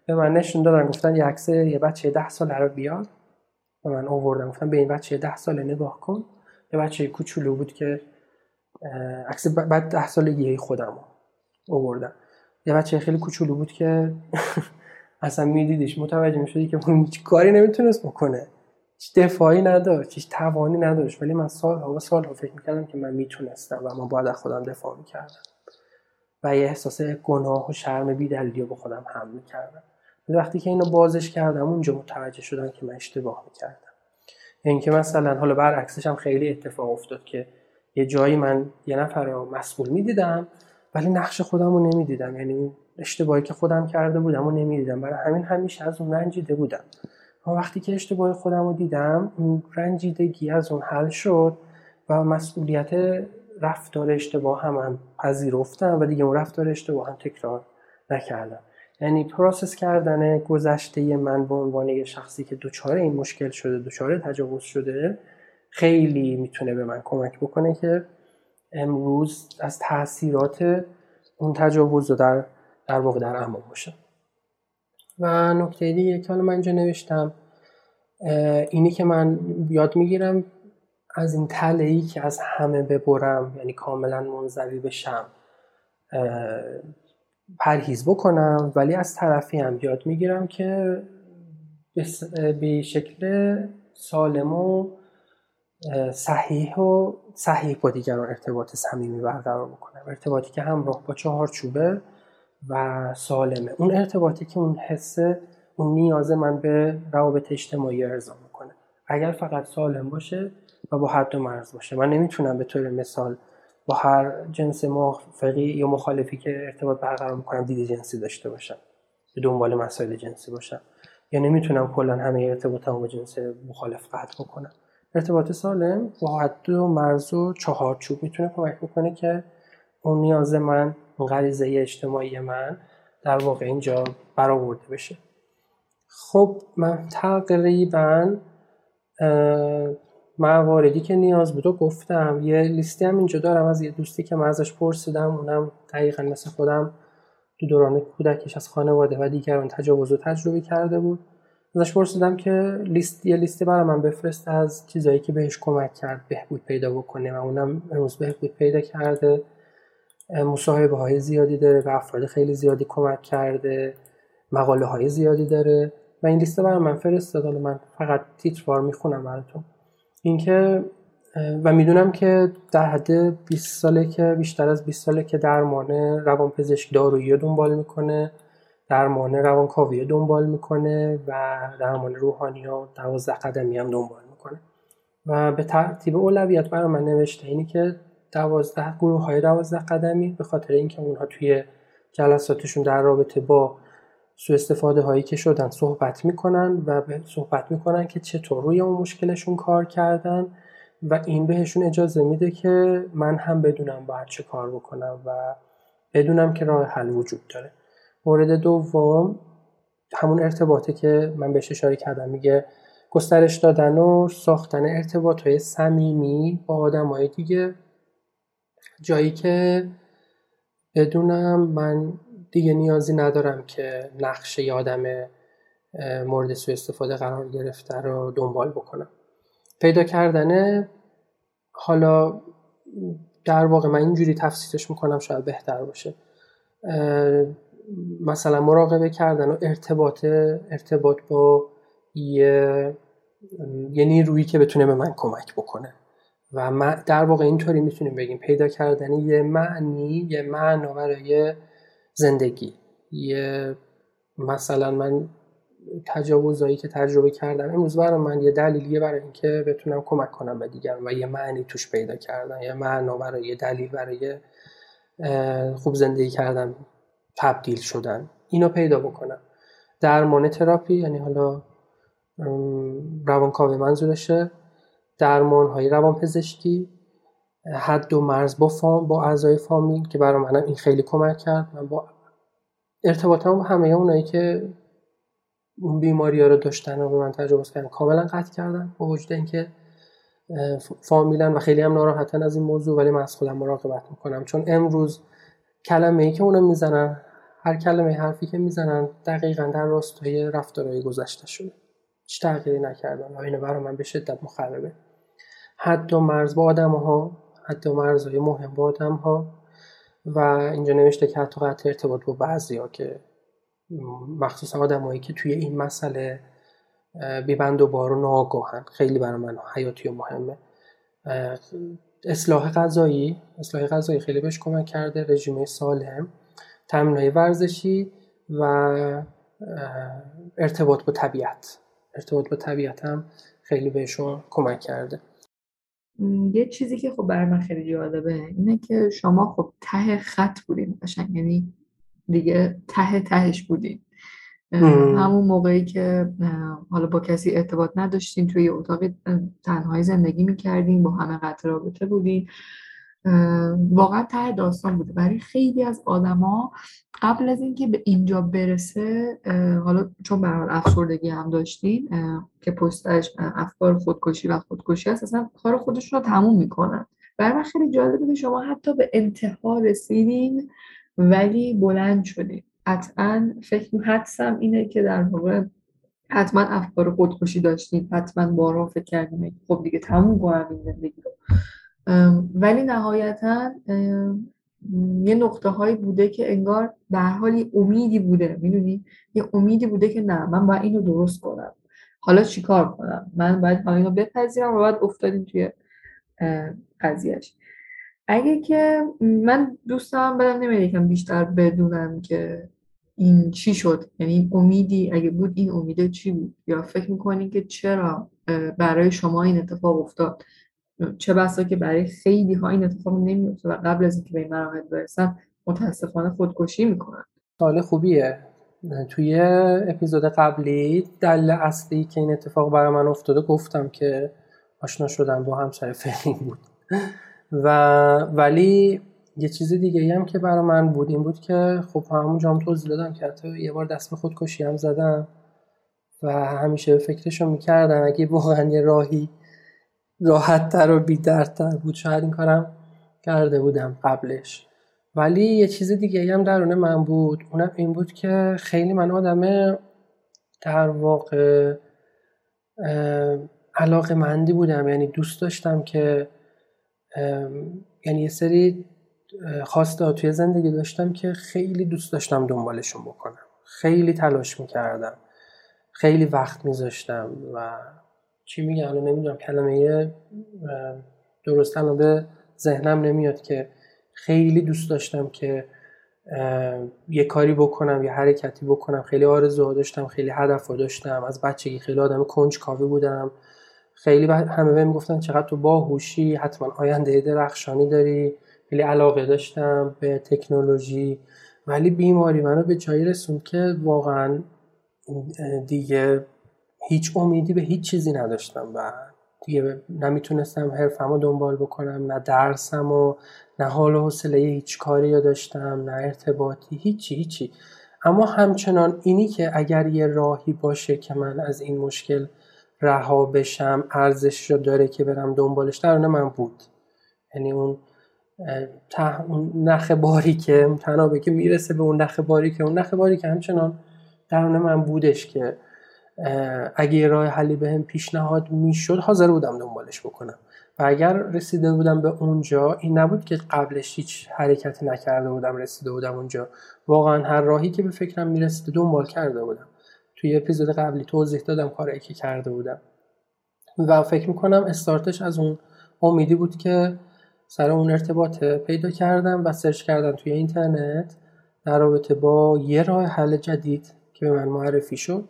به من نشون دادن، گفتن یه عکس یه بچه 10 ساله رو بیار. و من آوردم، گفتم به این بچه 10 ساله نگاه کن. یه بچه کوچولو بود که عکس بعد 10 سالگی خودم آوردم. یه بچه خیلی کوچولو بود که اصلا میدیدیش متوجه میشدی که اون هیچ کاری نمیتونست بکنه، هیچ دفاعی نداشت، هیچ توانی نداشت. ولی من سال‌ها فکر میکردم که من میتونستم و من باید از خودم دفاع میکردم و یه احساس گناه و شرم بی‌دلیلی رو به خودم حمل میکردم. وقتی که اینو بازش کردم اونجا متوجه شدم که من اشتباه میکردم. این که مثلا حالا برعکسش هم خیلی اتفاق افتاد که یه جایی من یه نفر رو مسئول میدیدم ولی نقش خودم رو نمیدیدم، یعنی اشتباهی که خودم کرده بودم رو نمیدیدم. برای همین همیشه از اون رنجیده بودم. اما وقتی که اشتباه خودم رو دیدم، اون رنجیدگی از اون حل شد و مسئولیت رفتار اشتباه هم پذیرفتم و دیگه اون رفتار اشتباه هم تکرار نکردم. یعنی پروسس کردن گذشته من به عنوان یه شخصی که دچار این مشکل شده، دچار تجاوز شده، خیلی میتونه به من کمک بکنه که امروز از تاثیرات اون تجاوز رو در واقع در امان باشم. و نکته دیگه که حالا من اینجا نوشتم اینی که من یاد میگیرم از این تله‌ای که از همه ببرم، یعنی کاملا منزوی بشم، پرهیز بکنم. ولی از طرفی هم یاد میگیرم که به شکل سالم و صحیح با دیگران ارتباط صمیمی برقرار بکنم، ارتباطی که همراه با چهارچوبه و سالمه، اون ارتباطی که اون حس، اون نیاز من به روابط اجتماعی ارضا میکنه. اگر فقط سالم باشه و با حد و مرز باشه، من نمیتونم به طور مثال با هر جنس موافقی یا مخالفی که ارتباط برقرار میکنم دید جنسی داشته باشم، به دنبال مسائل جنسی باشم، یا نمیتونم کلا همه ارتباطم با جنس مخالف قطع بکنم. ارتباط سالم با حد و مرز و چهارچوب میتونه کمک بکنه که اون نیاز من، اون غریزه اجتماعی من در واقع اینجا برآورده بشه. خب من تقریبا مواردی که نیاز بود گفتم. یه لیستی هم اینجا دارم از یه دوستی که من ازش پرسیدم، اونم دقیقا مثل خودم تو دوران کودکیش از خانواده و دیگران تجاوز رو تجربه کرده بود. ازش پرسیدم که یه لیستی برای من بفرست از چیزایی که بهش کمک کرد بهبود پیدا بکنه، و اونم امروز بهبود پیدا کرده، مصاحبه های زیادی داره، به افراد خیلی زیادی کمک کرده، مقاله های زیادی داره و این لیست برای من فرستاد. من فقط تیتروار میخونم براتون. اینکه و میدونم که در حد 20 ساله که بیشتر از 20 ساله که درمان روانپزشک دارویی دنبال میکنه، درمان روانکاوی دنبال میکنه و درمان روحانی ها 12 قدمی هم دنبال میکنه و به ترتیب اولویت برای من نوشته اینی که 12 گروه های 12 قدمی، به خاطر اینکه اونها توی جلساتشون در رابطه با سوء استفاده هایی که شدن صحبت میکنن و صحبت میکنن که چطور روی اون مشکلشون کار کردن و این بهشون اجازه میده که من هم بدونم باید چه کار بکنم و بدونم که راه حل وجود داره. مورد دوم همون ارتباطه که من بهش اشاره کردم، میگه گسترش دادن و ساختن ارتباط های صمیمی با آدم های دیگه، جایی که بدونم من دیگه نیازی ندارم که نقش یه آدم مورد سوء استفاده قرار گرفته رو دنبال بکنم. پیدا کردنه، حالا در واقع من اینجوری تفسیرش میکنم شاید بهتر باشه، مثلا مراقبه کردن و ارتباط با یه نیرویی که بتونه به من کمک بکنه و من در واقع اینطوری میتونیم بگیم پیدا کردن یه معنی، یه معنا برای زندگی. یه مثلا من تجاوزایی که تجربه کردم امروز برای من یه دلیلیه برای اینکه بتونم کمک کنم به دیگران و یه معنی توش پیدا کردن، یه معنا برای، یه دلیل برای خوب زندگی کردن، تبدیل شدن، اینو پیدا بکنم. درمان تراپی، یعنی حالا روانکاوی منظورشه، درمان های روانپزشکی، حد و مرز با اعضای فامیل که برای منم این خیلی کمک کرد. من با ارتباطم با همه اونایی که اون بیماری‌ها رو داشتن و به من تجاوز کردن کاملا قطع کردم، با وجود اینکه فامیلن و خیلی هم ناراحتن از این موضوع، ولی من از خودم مراقبت میکنم چون امروز کلمه‌ای که اونا میزنن، هر کلمه حرفی که میزنن دقیقاً در راستای رفتارهای گذشته شده، هیچ تغییری نکردن و اینو برای من به شدت مخربه. حد و مرز با آدم‌ها، حد و مرزهای مهم با آدم‌ها، و اینجا نوشته که حتی قطع ارتباط با بعضی‌ها که مخصوصا آدمایی که توی این مسئله بی‌بند و بار و ناآگاهن، خیلی برای من حیاتی و مهمه. اصلاح غذایی خیلی بهش کمک کرده، رژیم سالم، تمرین‌های ورزشی و ارتباط با طبیعت هم خیلی بهشون کمک کرده. یه چیزی که خب برام خیلی جالبه اینه که شما خب ته خط بودین قشنگ، یعنی دیگه تهش بودین. همون موقعی که حالا با کسی ارتباط نداشتین، توی اتاق تنهایی زندگی میکردین، با همه قطع رابطه بودین، واقعا ته داستان بوده. برای خیلی از آدما قبل از اینکه به اینجا برسه، حالا چون به هر حال افسردگی هم داشتین که پشتش افکار خودکشی و خودکشی هست، اصلا کار خودشون رو تموم میکنن. برای من خیلی جالبه که شما حتی به انتها رسیدین ولی بلند شدین. قطعاً حدسم اینه که در واقع حتما افکار خودکشی داشتین، حتما بارها فکر کردین خب دیگه تموم کنم این زندگی رو، ولی نهایتاً یه نقطه هایی بوده که انگار به هر حال امیدی بوده، میدونی یه امیدی بوده که نه، من باید اینو درست کنم، حالا چیکار کنم، من باید اینو بپذیرم و باید افتادیم توی قضیهش. اگه که من دوستم بدم نمیده که بیشتر بدونم که این چی شد، یعنی این امیدی اگه بود این امیده چی بود، یا فکر میکنین که چرا برای شما این اتفاق افتاد، چه بسا که برای خیلی ها این اتفاق نمیفته و قبل از اینکه به این مراحل برسن متاسفانه خودکشی میکنن. سوال خوبیه. توی اپیزود قبلی دلیل اصلی که این اتفاق برای من افتاده گفتم که آشنا شدم با همسر فعلیم بود، ولی یه چیز دیگه هم که برای من بود این بود که خب همون جام توضیح دادم که حتی یه بار دست به خودکشی هم زدم و همیشه فکرشو میکردم اگه واقعا یه راهی راحت‌تر و بی‌دردتر بود شاید این کارم کرده بودم قبلش. ولی یه چیز دیگه هم درون من بود، اونم این بود که خیلی من آدم در واقع علاقه‌مندی بودم، یعنی دوست داشتم که یعنی یه سری خواسته توی زندگی داشتم که خیلی دوست داشتم دنبالشون بکنم، خیلی تلاش میکردم، خیلی وقت میذاشتم و چی میگم الان نمیدونم کلمه درست الان به ذهنم نمیاد که خیلی دوست داشتم که یه کاری بکنم یا حرکتی بکنم، خیلی آرزوها داشتم، خیلی هدفها داشتم. از بچگی خیلی آدم کنجکاوی بودم، خیلی همه بهم میگفتن چقدر تو باهوشی، حتما آینده درخشانی داری. خیلی علاقه داشتم به تکنولوژی، ولی بیماری منو به جایی رسوند که واقعا دیگه هیچ امیدی به هیچ چیزی نداشتم و دیگه نمیتونستم حرفمو دنبال بکنم، نه درسم و نه حال و حوصله هیچ کاری داشتم، نه ارتباطی، هیچی. اما همچنان اینی که اگر یه راهی باشه که من از این مشکل رها بشم ارزش رو داره که برم دنبالش، درونه من بود. یعنی اون نخ باری که تنابه که میرسه به اون نخ باری که همچنان درون من بودش که اگه راه حلی به هم پیشنهاد میشد حاضر بودم دنبالش بکنم و اگر رسیده بودم به اونجا این نبود که قبلش هیچ حرکتی نکرده بودم رسیده بودم اونجا، واقعا هر راهی که به فکرم میرسید دنبال کرده بودم. توی اپیزود قبلی توضیح دادم کاری که کرده بودم و فکر میکنم استارتش از اون امیدی بود که سر اون ارتباط پیدا کردم و سرچ کردم توی اینترنت در رابطه با یه راه حل جدید که به من معرفی شد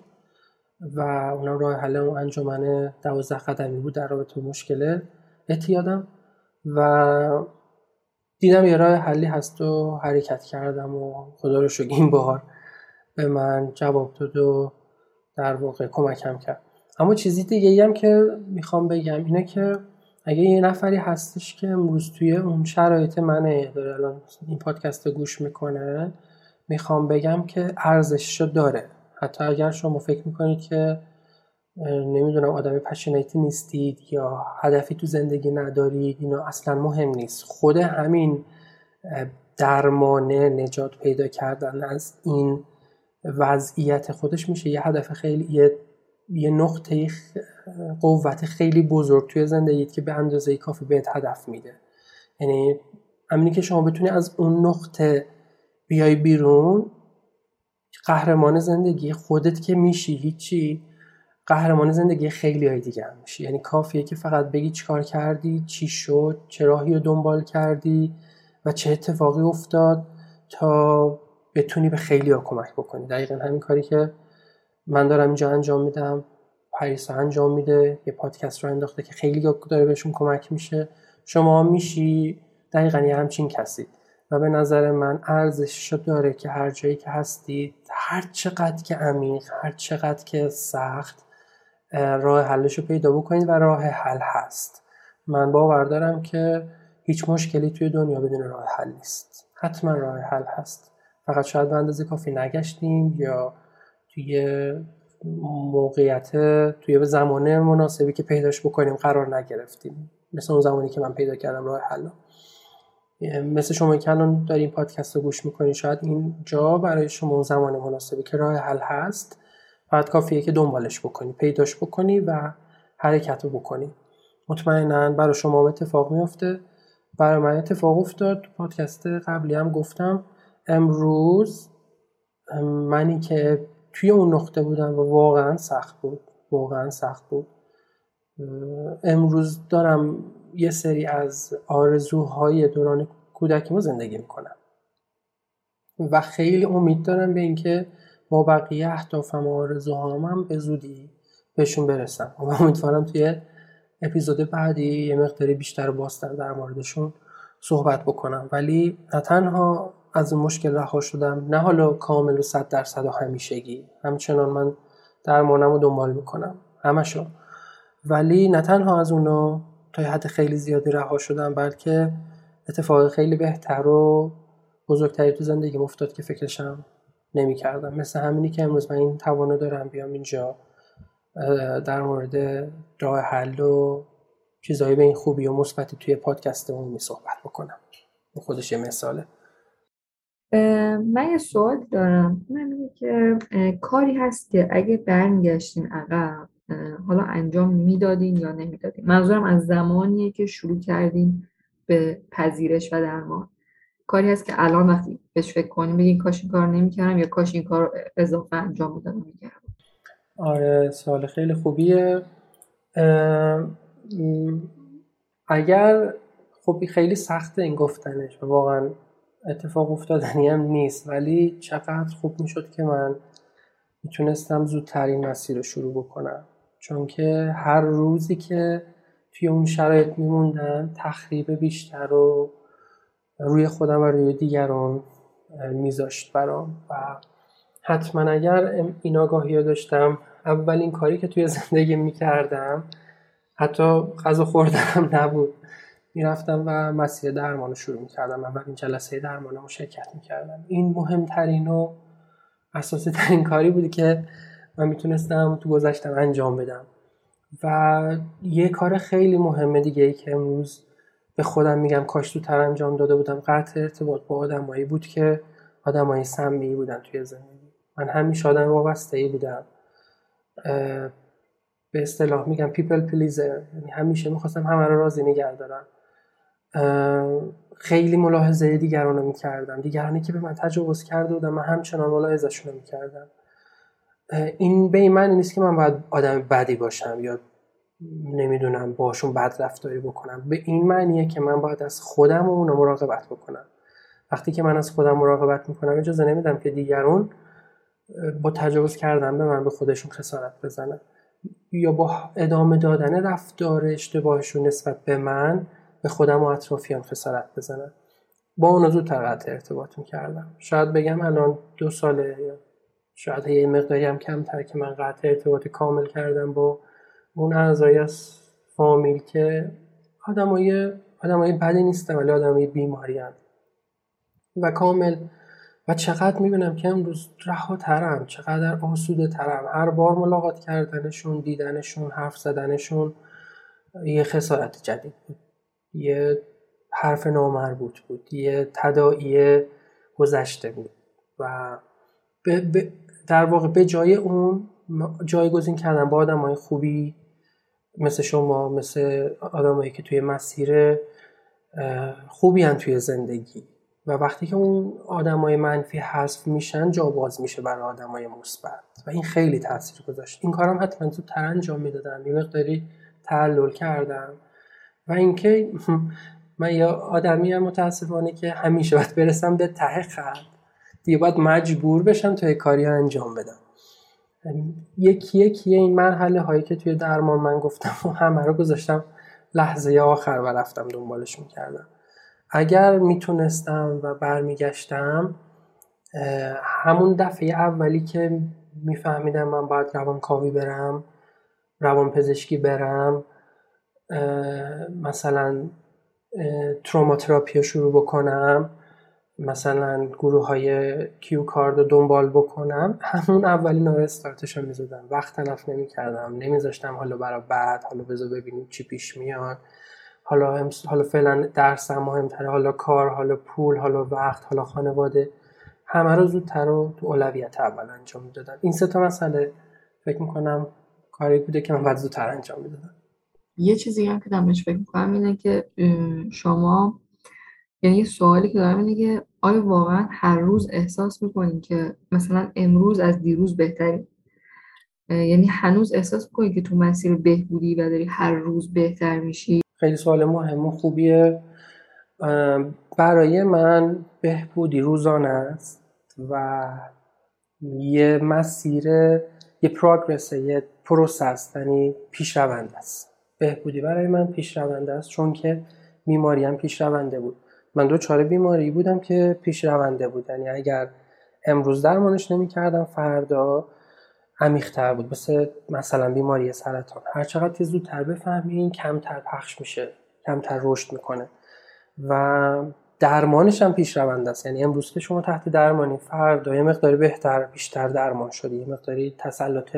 و اونم راه حل اون انجمن 12 قدمی بود در رابطه با مشکل اعتیادم و دیدم یه راه حلی هست و حرکت کردم و خدا رو شکر این بار به من جواب داد و در واقع کمکم کرد. اما چیزی دیگه هم که میخوام بگم اینه که اگه یه نفری هستش که امروز توی اون شرایط منه داره الان این پادکست رو گوش میکنه، میخوام بگم که ارزشش رو داره. حتی اگر شما فکر میکنید که نمیدونم آدم پشنیتی نیستید یا هدفی تو زندگی ندارید، اینا اصلا مهم نیست. خود همین درمانه نجات پیدا کردن از این وضعیت خودش میشه یه هدف خیلی یه نقطه قوت خیلی بزرگ توی زندگیت که به اندازه کافی بهت هدف میده. یعنی همینی که شما بتونی از اون نقطه بیای بیرون، قهرمان زندگی خودت که میشی هیچی، قهرمان زندگی خیلی های دیگه هم میشی. یعنی کافیه که فقط بگی چیکار کردی، چی شد، چه راهی رو دنبال کردی و چه اتفاقی افتاد تا بتونی به خیلی ها کمک بکنی. دقیقا همین کاری که من دارم اینجا انجام میدم، پریس انجام میده، یه پادکست رو انداخته که خیلی داره بهشون کمک میشه. شما میشی دقیقاً یه همچین کسی و به نظر من ارزشش داره که هر جایی که هستید، هر چقدر که عمیق، هر چقدر که سخت، راه حلش رو پیدا بکنید و راه حل هست. من باور دارم که هیچ مشکلی توی دنیا بدون راه حل نیست، حتما راه حل هست، فقط شاید به اندازه کافی نگشتیم یا توی موقعیت توی زمان مناسبی که پیداش بکنیم قرار نگرفتیم، مثل اون زمانی که من پیدا کردم راه حل. مثل شما که الان دارین پادکست رو گوش میکنین، شاید این جا برای شما اون زمان مناسبی که راه حل هست، فقط کافیه که دنبالش بکنی، پیداش بکنی و حرکت رو بکنی. مطمئنا برای شما اتفاق میفته. برای من اتفاق افتاد. پادکست قبلی هم گفتم امروز منی که توی اون نقطه بودم و واقعا سخت بود امروز دارم یه سری از آرزوهای دوران کودکیمو زندگی میکنم و خیلی امید دارم به اینکه ما بقیه اهدافم و آرزوهامم به زودی بهشون برسم و امیدوارم توی اپیزود بعدی یه مقداری بیشتر بازتر در موردشون صحبت بکنم. ولی نه تنها از مشکل رها شدم، نه حالا کامل و 100% و همیشگی، همچنان من درمانم رو دنبال میکنم همشو، ولی نه تنها از اونو تا حد خیلی زیادی رها شدم، بلکه اتفاق خیلی بهتر و بزرگتری تو زندگیم افتاد که فکرشم نمی‌کردم. مثل همینی که امروز من این توانو دارم بیام اینجا در مورد راه حل و چیزایی به این خوبی و مثبتی توی پادکستمون می‌صحبت بکنم. این خودش یه مثاله. من یه سوال دارم. من میگه که کاری هست که اگه برمیگشتین عقب حالا انجام میدادین یا نمیدادین؟ منظورم از زمانیه که شروع کردین به پذیرش و درمان. کاری هست که الان وقتی بهش فکر کنیم بگین کاش این کار نمیکردم یا کاش این کار اضافه انجام میدادم میکردم. آره سوال خیلی خوبیه. اگر خب خیلی سخته این گفتنش و واقعا اتفاق افتادنی هم نیست، ولی چقدر خوب میشد که من میتونستم زودتر این مسیر رو شروع بکنم، چون که هر روزی که توی اون شرایط میموندم تخریب بیشتر رو روی خودم و روی دیگران میذاشت برام. و حتما اگر این آگاهی رو داشتم، اولین کاری که توی زندگی میکردم حتی غذا خوردنم نبود، میرفتم و مسیر درمان رو شروع میکردم. اولین جلسه درمانم رو شرکت میکردم. این مهمترین و اساسی ترین کاری بود که من میتونستم تو گذشتم انجام بدم. و یه کار خیلی مهم دیگه ای که امروز به خودم میگم کاش زودتر انجام داده بودم، قطع ارتباط با آدمایی بود که آدمای سمی بودن توی زندگی من. همیشه آدم وابسته‌ای بودم، به اصطلاح میگم پیپل پلیزر، یعنی همیشه میخواستم همه رو راضی نگه دارم. خیلی ملاحظه دیگران رو میکردم، دیگرانی که به من تجاوز کرده بودم من همچنان ملاحظه‌شون رو میکردم. این به این معنی نیست که من باید آدم بدی باشم یا نمیدونم باشون بد رفتاری بکنم، به این معنیه که من باید از خودم و اونو مراقبت بکنم. وقتی که من از خودم مراقبت میکنم اجازه نمیدم که دیگران با تجاوز کردن به من به خودشون خسارت بزنن، یا با ادامه دادن رفتار اشتباهشون نسبت به من به خودم و اطرافیان خسارت بزنن. با اون زودتر قطع ارتباط میکردم. شاید بگم الان 2 ساله، شاید یه مقداری هم کمتر که من قطع ارتباط کامل کردم با اون اعضای از فامیل که آدمای بدی نیستن ولی آدمای بیماری هم. و کامل. و چقدر میبینم که امروز رهاترم، چقدر آسوده ترم. هر بار ملاقات کردنشون، دیدنشون، حرف زدنشون یه خسارت جدید بود، یه حرف نامربوط بود، یه تداعی گذشته بود. و در واقع به جای اون جایگزین کردم با آدمای خوبی مثل شما، مثل آدمایی که توی مسیر خوبی هن توی زندگی. و وقتی که اون آدمای منفی حذف میشن جا باز میشه برای آدمای مثبت، و این خیلی تاثیر گذاشت. این کارم حتما زودتر انجام میدادم، یه مقداری تعلل کردم. و اینکه من یه آدمی هم متاسفانه که همیشه باید برسم به ته خط، دیگه باید مجبور بشم تا یه کاری انجام بدم. یکی این مرحله هایی که توی درمان من گفتم و همه رو گذاشتم لحظه آخر و رفتم دنبالش میکردم. اگر میتونستم و برمیگشتم همون دفعه اولی که میفهمیدم من باید روانکاوی برم، روانپزشکی برم، مثلا تروماتراپی رو شروع بکنم، مثلا گروه های کیو کارد رو دنبال بکنم، همون اولین آره استارتش رو میزدم. وقت تلف نمی کردم، نمیذاشتم حالا برای بعد، حالا بذار ببینیم چی پیش میاد، حالا فعلا درسم مهمتره، حالا کار، حالا پول، حالا وقت، حالا خانواده. همه رو زودتر و تو اولویت اول انجام میدادم. این 3 تا مسئله فکر میکنم کاری بوده که من باید زودتر انجام میدادم. یه چیزی هم که دمش فکر میکنم اینه که شما، یعنی یه سوالی که دارم اینه که آیا واقعا هر روز احساس میکنین که مثلا امروز از دیروز بهتری؟ یعنی هنوز احساس میکنین که تو مسیر بهبودی و داری هر روز بهتر میشی؟ خیلی سوال مهم و خوبیه. برای من بهبودی روزانه است و یه مسیر، یه پروگرسه، یه پروسه است، یعنی پیشرونده است. بهبودی برای من پیشرونده است، چون که بیماریم پیشرونده بود. من 2 بیماری بودم که پیشرونده بود، یعنی اگر امروز درمانش نمی‌کردم فردا عمیق‌تر بود. مثلا بیماری سرطان هر چقدر زودتر بفهمین کمتر پخش میشه، کمتر رشد میکنه. و درمانش هم پیش رونده است. یعنی امروز که شما تحت درمانی، فردا یه مقداری بیشتر درمان شده، یه مقداری تسلط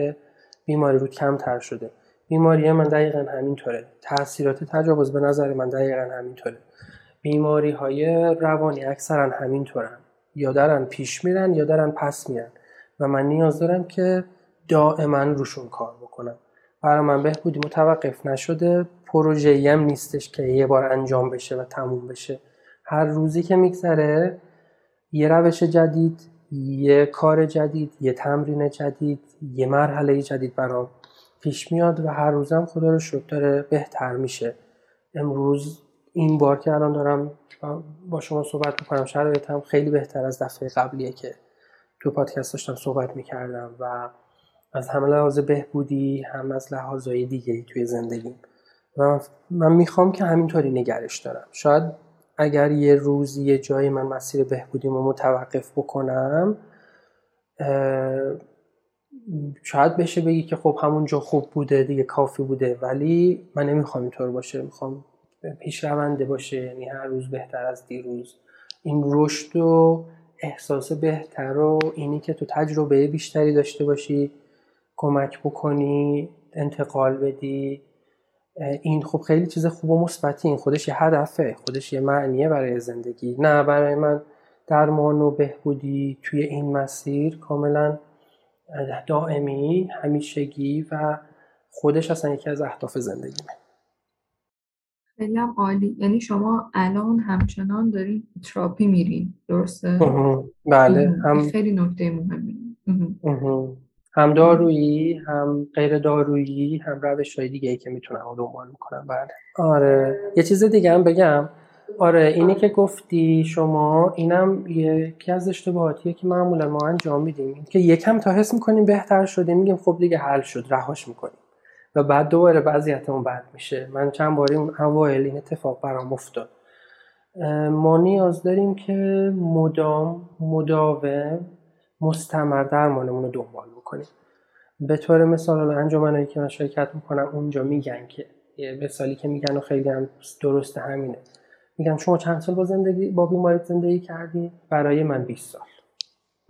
بیماری رو کمتر شده. بیماری من دقیقاً همینطوره. تاثیرات تجاوز به نظر من دقیقاً همینطوره. بیماری‌های روانی اکثراً همینطورن، یا دارن پیش میرن یا دارن پس میرن و من نیاز دارم که دائما روشون کار بکنم. برای من بهبودی متوقف نشده، پروژه‌ای هم نیستش که یه بار انجام بشه و تموم بشه. هر روزی که میگذره یه روش جدید، یه کار جدید، یه تمرین جدید، یه مرحله جدید برام پیش میاد و هر روزم خدا رو شکر داره بهتر میشه. امروز این بار که الان دارم با شما صحبت میکنم شرایطم خیلی بهتر از دفعه قبلیه که تو پادکست داشتم صحبت میکردم و از همه لحاظ بهبودی هم از لحاظهای دیگه‌ای توی زندگیم و من میخوام که همینطوری نگرش دارم. شاید اگر یه روز یه جایی من مسیر بهبودیمو متوقف بکنم، شاید بشه بگی که خب همونجا خوب بوده دیگه، کافی بوده، ولی من نمیخوام اینطور باشه. میخوام پیشرونده باشه، یعنی هر روز بهتر از دیروز. این رشد و احساس بهتر و اینی که تو تجربه بیشتری داشته باشی، کمک بکنی، انتقال بدی، این خب خیلی چیز خوب و مثبتی. این خودش یه هدفه، خودش یه معنیه برای زندگی. نه، برای من درمان و بهبودی توی این مسیر کاملا دائمی، همیشگی و خودش اصلا یکی از اهداف زندگیه. خیلی هم عالی. یعنی شما الان همچنان دارین تراپی میرین، درسته؟ بله. خیلی نکته مهمی. هم دارویی، هم غیر دارویی، هم روش‌های دیگه‌ای که میتونم دنبال میکنم. بله. آره. یه چیز دیگه هم بگم. آره، اینی که گفتی شما، اینم یکی از اشتباهاتیه که معمولا ما انجام میدیم که یکم تا حس میکنیم بهتر شده میگیم خب دیگه حل شد، رهاش میکنیم و بعد دوباره وضعیتمون بد میشه. من چند باری اون اوایل این اتفاق برام افتاد. ما نیاز داریم که مداوم مستمر درمانمون رو دنبال بکنیم. به طور مثال انجمنایی که من شرکت میکنم اونجا میگن که یه مثالی که میگن و خیلی هم درسته همینه. میگن شما چند سال با بیماریت زندگی کردی؟ برای من 20 سال.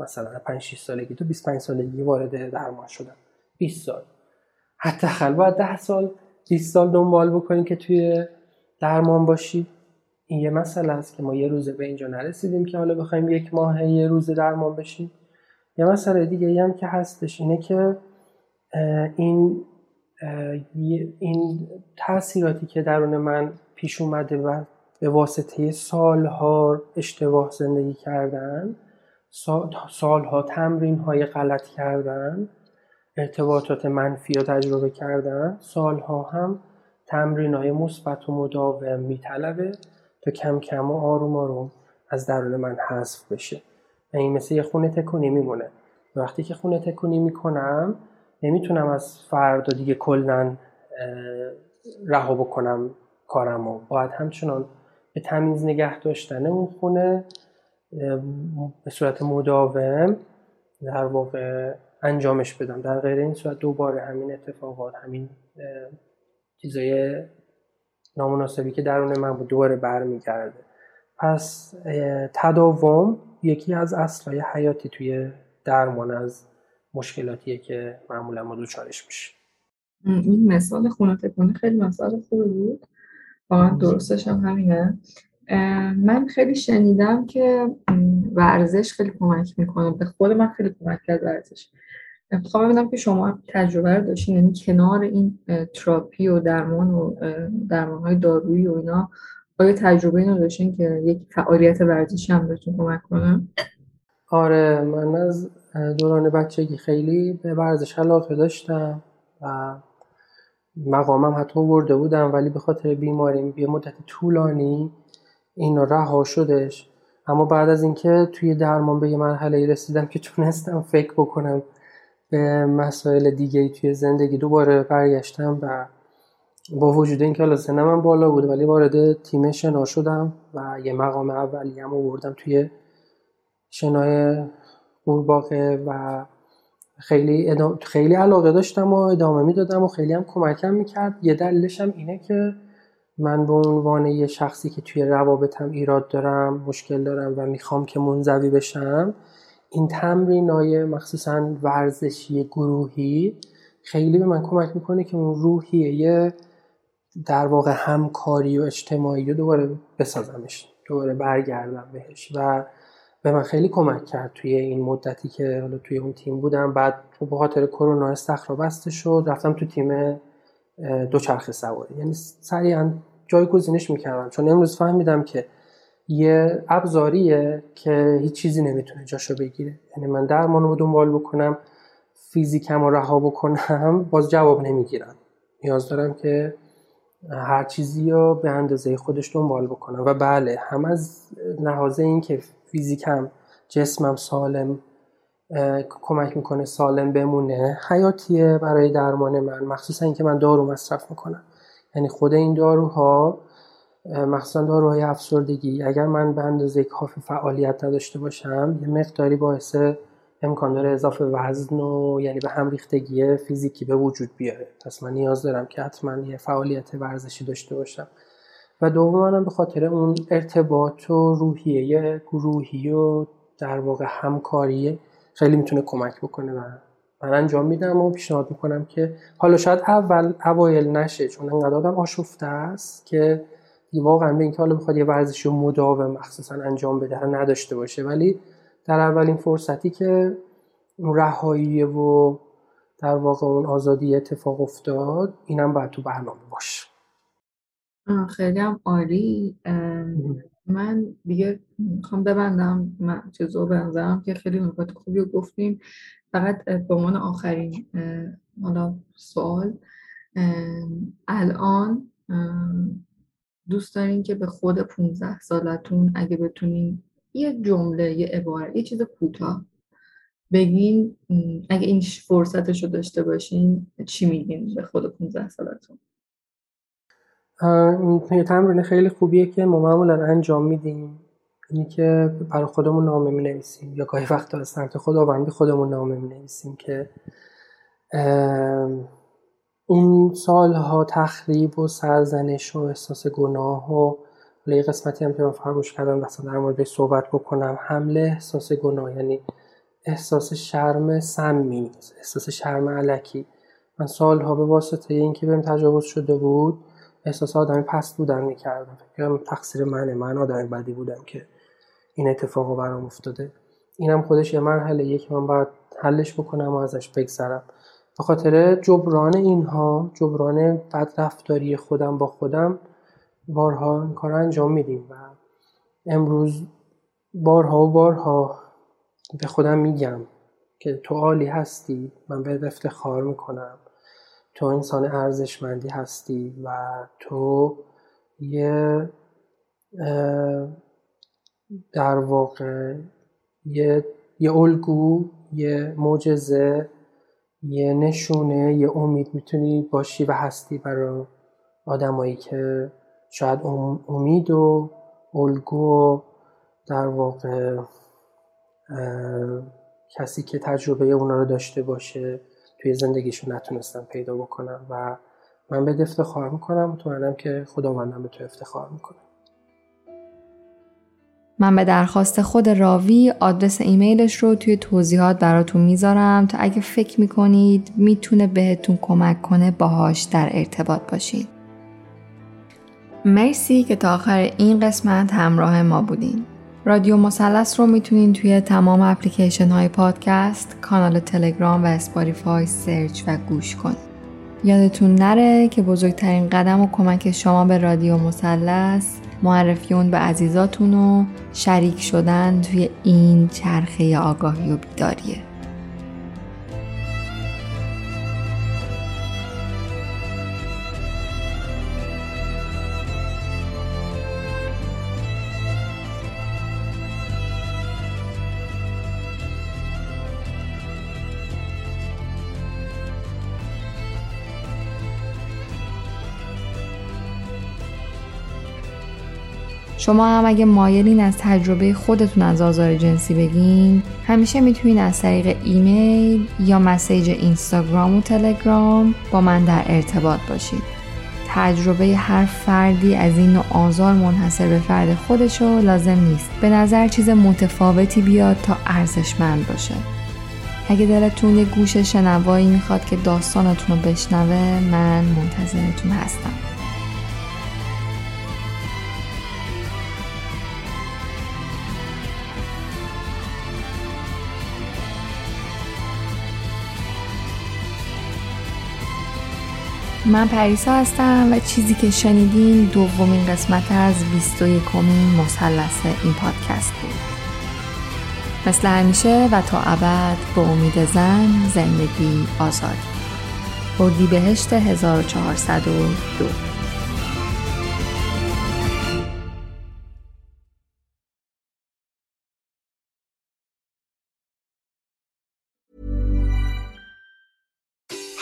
مثلا 5-6 سالگی تو 25 سالگی وارد درمان شدم. 20 سال. حتی باید 10 سال 20 سال دنبال بکنیم که توی درمان باشی. این یه مسئله است که ما یه روز به اینجا نرسیدیم که حالا بخوایم یک ماه یه روز درمان بشیم. یه مسئله دیگه هم که هستش اینه که این تأثیراتی که درون من پیش اومده و به واسطه سالها اشتباه زندگی کردن، سالها تمرین‌های غلط کردن، ارتباطات منفی رو تجربه کردن، سالها هم تمرین‌های مثبت و مداوم میطلبه تا کم کم و آروم آروم از درون من حذف بشه. این مثل یه خونه تکونی میمونه. وقتی که خونه تکونی میکنم نمیتونم از فردا دیگه کلن رها بکنم کارمو. باید همچنان به تمیز نگه داشتن اون خونه به صورت مداوم در واقع انجامش بدم. در غیر این صورت دوباره همین اتفاقات، همین چیزای نامناسبی که درون من بود دوباره برمیگرده. پس تداوم یکی از اصلای حیاتی توی درمان از مشکلاتیه که معمولا ما دوچارش میشه. این مثال خونه تکونی خیلی مثال خوبی بود. واقعا درستش هم همینه. من خیلی شنیدم که ورزش خیلی کمک میکنه. به خود من خیلی کمک کرد ورزش. میخوام ببینم که شما تجربه رو داشتین، یعنی کنار این تراپی و درمان و درمان‌های دارویی و اینا آیا تجربه اینو داشتین که یک فعالیت ورزشی هم بهتون کمک کنه؟ آره، من از دوران بچگی خیلی به ورزش علاقه داشتم و مقامم حتی برده بودم، ولی به خاطر بیماریم یه مدت طولانی اینو رها شدش. اما بعد از اینکه توی درمان به یه مرحله رسیدم که تونستم فکر بکنم به مسائل دیگه‌ای توی زندگی، دوباره برگشتم و با وجود اینکه حالا سنم هم بالا بود ولی وارد تیم شنا شدم و یه مقام اولیه‌مو بردم توی شنای قورباغه و خیلی علاقه داشتم و ادامه میدادم و خیلی هم کمکم میکرد. یه دلیلش هم اینه که من به عنوان یه شخصی که توی روابطم ایراد دارم، مشکل دارم و میخوام که منزوی بشم، این تمرینای مخصوصاً ورزشی گروهی خیلی به من کمک میکنه که اون روحیه در واقع همکاری و اجتماعی رو دوباره بسازمش، دوباره برگردم بهش و به من خیلی کمک کرد توی این مدتی که حالا توی اون تیم بودم. بعد به خاطر کرونا استخر بسته شد، رفتم تو تیم دوچرخه سواری، یعنی سریعا جایگزینش میکردم، چون امروز فهمیدم که یه ابزاریه که هیچ چیزی نمیتونه جاشو بگیره. یعنی من درمانو رو دنبال بکنم، فیزیکم رو رها بکنم، باز جواب نمیگیرم. نیاز دارم که هر چیزی رو به اندازه خودش دنبال بکنم و بله، هم از لحاظ این که فیزیکم، جسمم سالم کمک میکنه سالم بمونه، حیاتیه برای درمان من، مخصوصا اینکه من دارو مصرف میکنم. یعنی خود این داروها، مخصوصا داروهای افسردگی، اگر من به اندازه کافی فعالیت نداشته باشم یه مقداری باعث امکان داره اضافه وزن و یعنی به هم ریختگی فیزیکی به وجود بیاره. پس من نیاز دارم که حتما یه فعالیت ورزشی داشته باشم و دوماً به خاطر اون ارتباط و روحیه گروهی و در واقع همکاری خیلی میتونه کمک بکنه. من انجام میدم و پیشنهاد میکنم که حالا شاید اوایل نشه، چون انقدر آدم آشفته است که واقعا به اینکه حالا بخواد یه ورزشی مداوم مخصوصا انجام بده نداشته باشه، ولی در اولین فرصتی که اون رهایی و در واقع اون آزادی اتفاق افتاد، اینم باید تو برنامه باشه. خیلی هم عالی. من دیگه میخوام ببندم، من چیزو به نظرم که خیلی نکات خوبی رو گفتیم. فقط به عنوان آخرین حالا سوال، الان دوست دارین که به خود 15 سالتون اگه بتونین یه جمله، یه عبارت، یه چیز کوتاه بگین، اگه این فرصتشو داشته باشین چی میگین به خود 15 سالتون؟ این تمرین خیلی خوبیه که ما معمولا انجام میدیم، اینی که برای خودمون نامه مینویسیم یا گاهی وقتا از سمت خداوند خودمون نامه مینویسیم که اون سالها تخریب و سرزنش و احساس گناه و یه قسمتی هم که من فراموش کردم مثلا در موردش صحبت بکنم، حمله احساس گناه، یعنی احساس شرم سمی، احساس شرم الکی. من سالها به واسطه اینکه بهم تجاوز شده بود احساس آدمی پست بودن میکردم، فکرم تقصیر منه، من آدمی بدی بودم که این اتفاق رو برام افتاده. اینم خودش یه مرحله که من باید حلش بکنم و ازش بگذرم. به خاطر جبران اینها، جبران بدرفتاری خودم با خودم، بارها این کار انجام میدیم و امروز بارها به خودم میگم که تو عالی هستی، من بهت افتخار میکنم، تو انسان ارزشمندی هستی و تو یه در واقع یه الگو، یه معجزه، یه نشونه، یه امید میتونی باشی و هستی برای آدمایی که شاید امید و الگو در واقع کسی که تجربه اونا رو داشته باشه توی زندگیشون نتونستم پیدا بکنم و من بهت افتخار میکنم، مطمئنم که خداوندم به تو افتخار میکنه. من به درخواست خود راوی آدرس ایمیلش رو توی توضیحات براتون میذارم تا اگه فکر میکنید میتونه بهتون کمک کنه باهاش در ارتباط باشید. مرسی که تا آخر این قسمت همراه ما بودین. رادیو مثلث رو میتونین توی تمام اپلیکیشن های پادکست، کانال تلگرام و اسپاتیفای سرچ و گوش کنید. یادتون نره که بزرگترین قدم و کمک شما به رادیو مثلث، معرفی اون به عزیزاتون و شریک شدن توی این چرخه آگاهی و بیداریه. شما هم اگه مایلین از تجربه خودتون از آزار جنسی بگین، همیشه میتونین از طریق ایمیل یا مسیج اینستاگرام و تلگرام با من در ارتباط باشید. تجربه هر فردی از این نوع آزار منحصر به فرد خودشو لازم نیست به نظر چیز متفاوتی بیاد تا ارزشمند باشه. اگه دلتون یه گوش شنوایی میخواد که داستانتون رو بشنوه، من منتظرتون هستم. من پریسا هستم و چیزی که شنیدین دومین قسمت از 21مین مثلث این پادکست بود. مثل همیشه و تا ابد به امید زن، زندگی، آزادی. اردیبهشت 1402.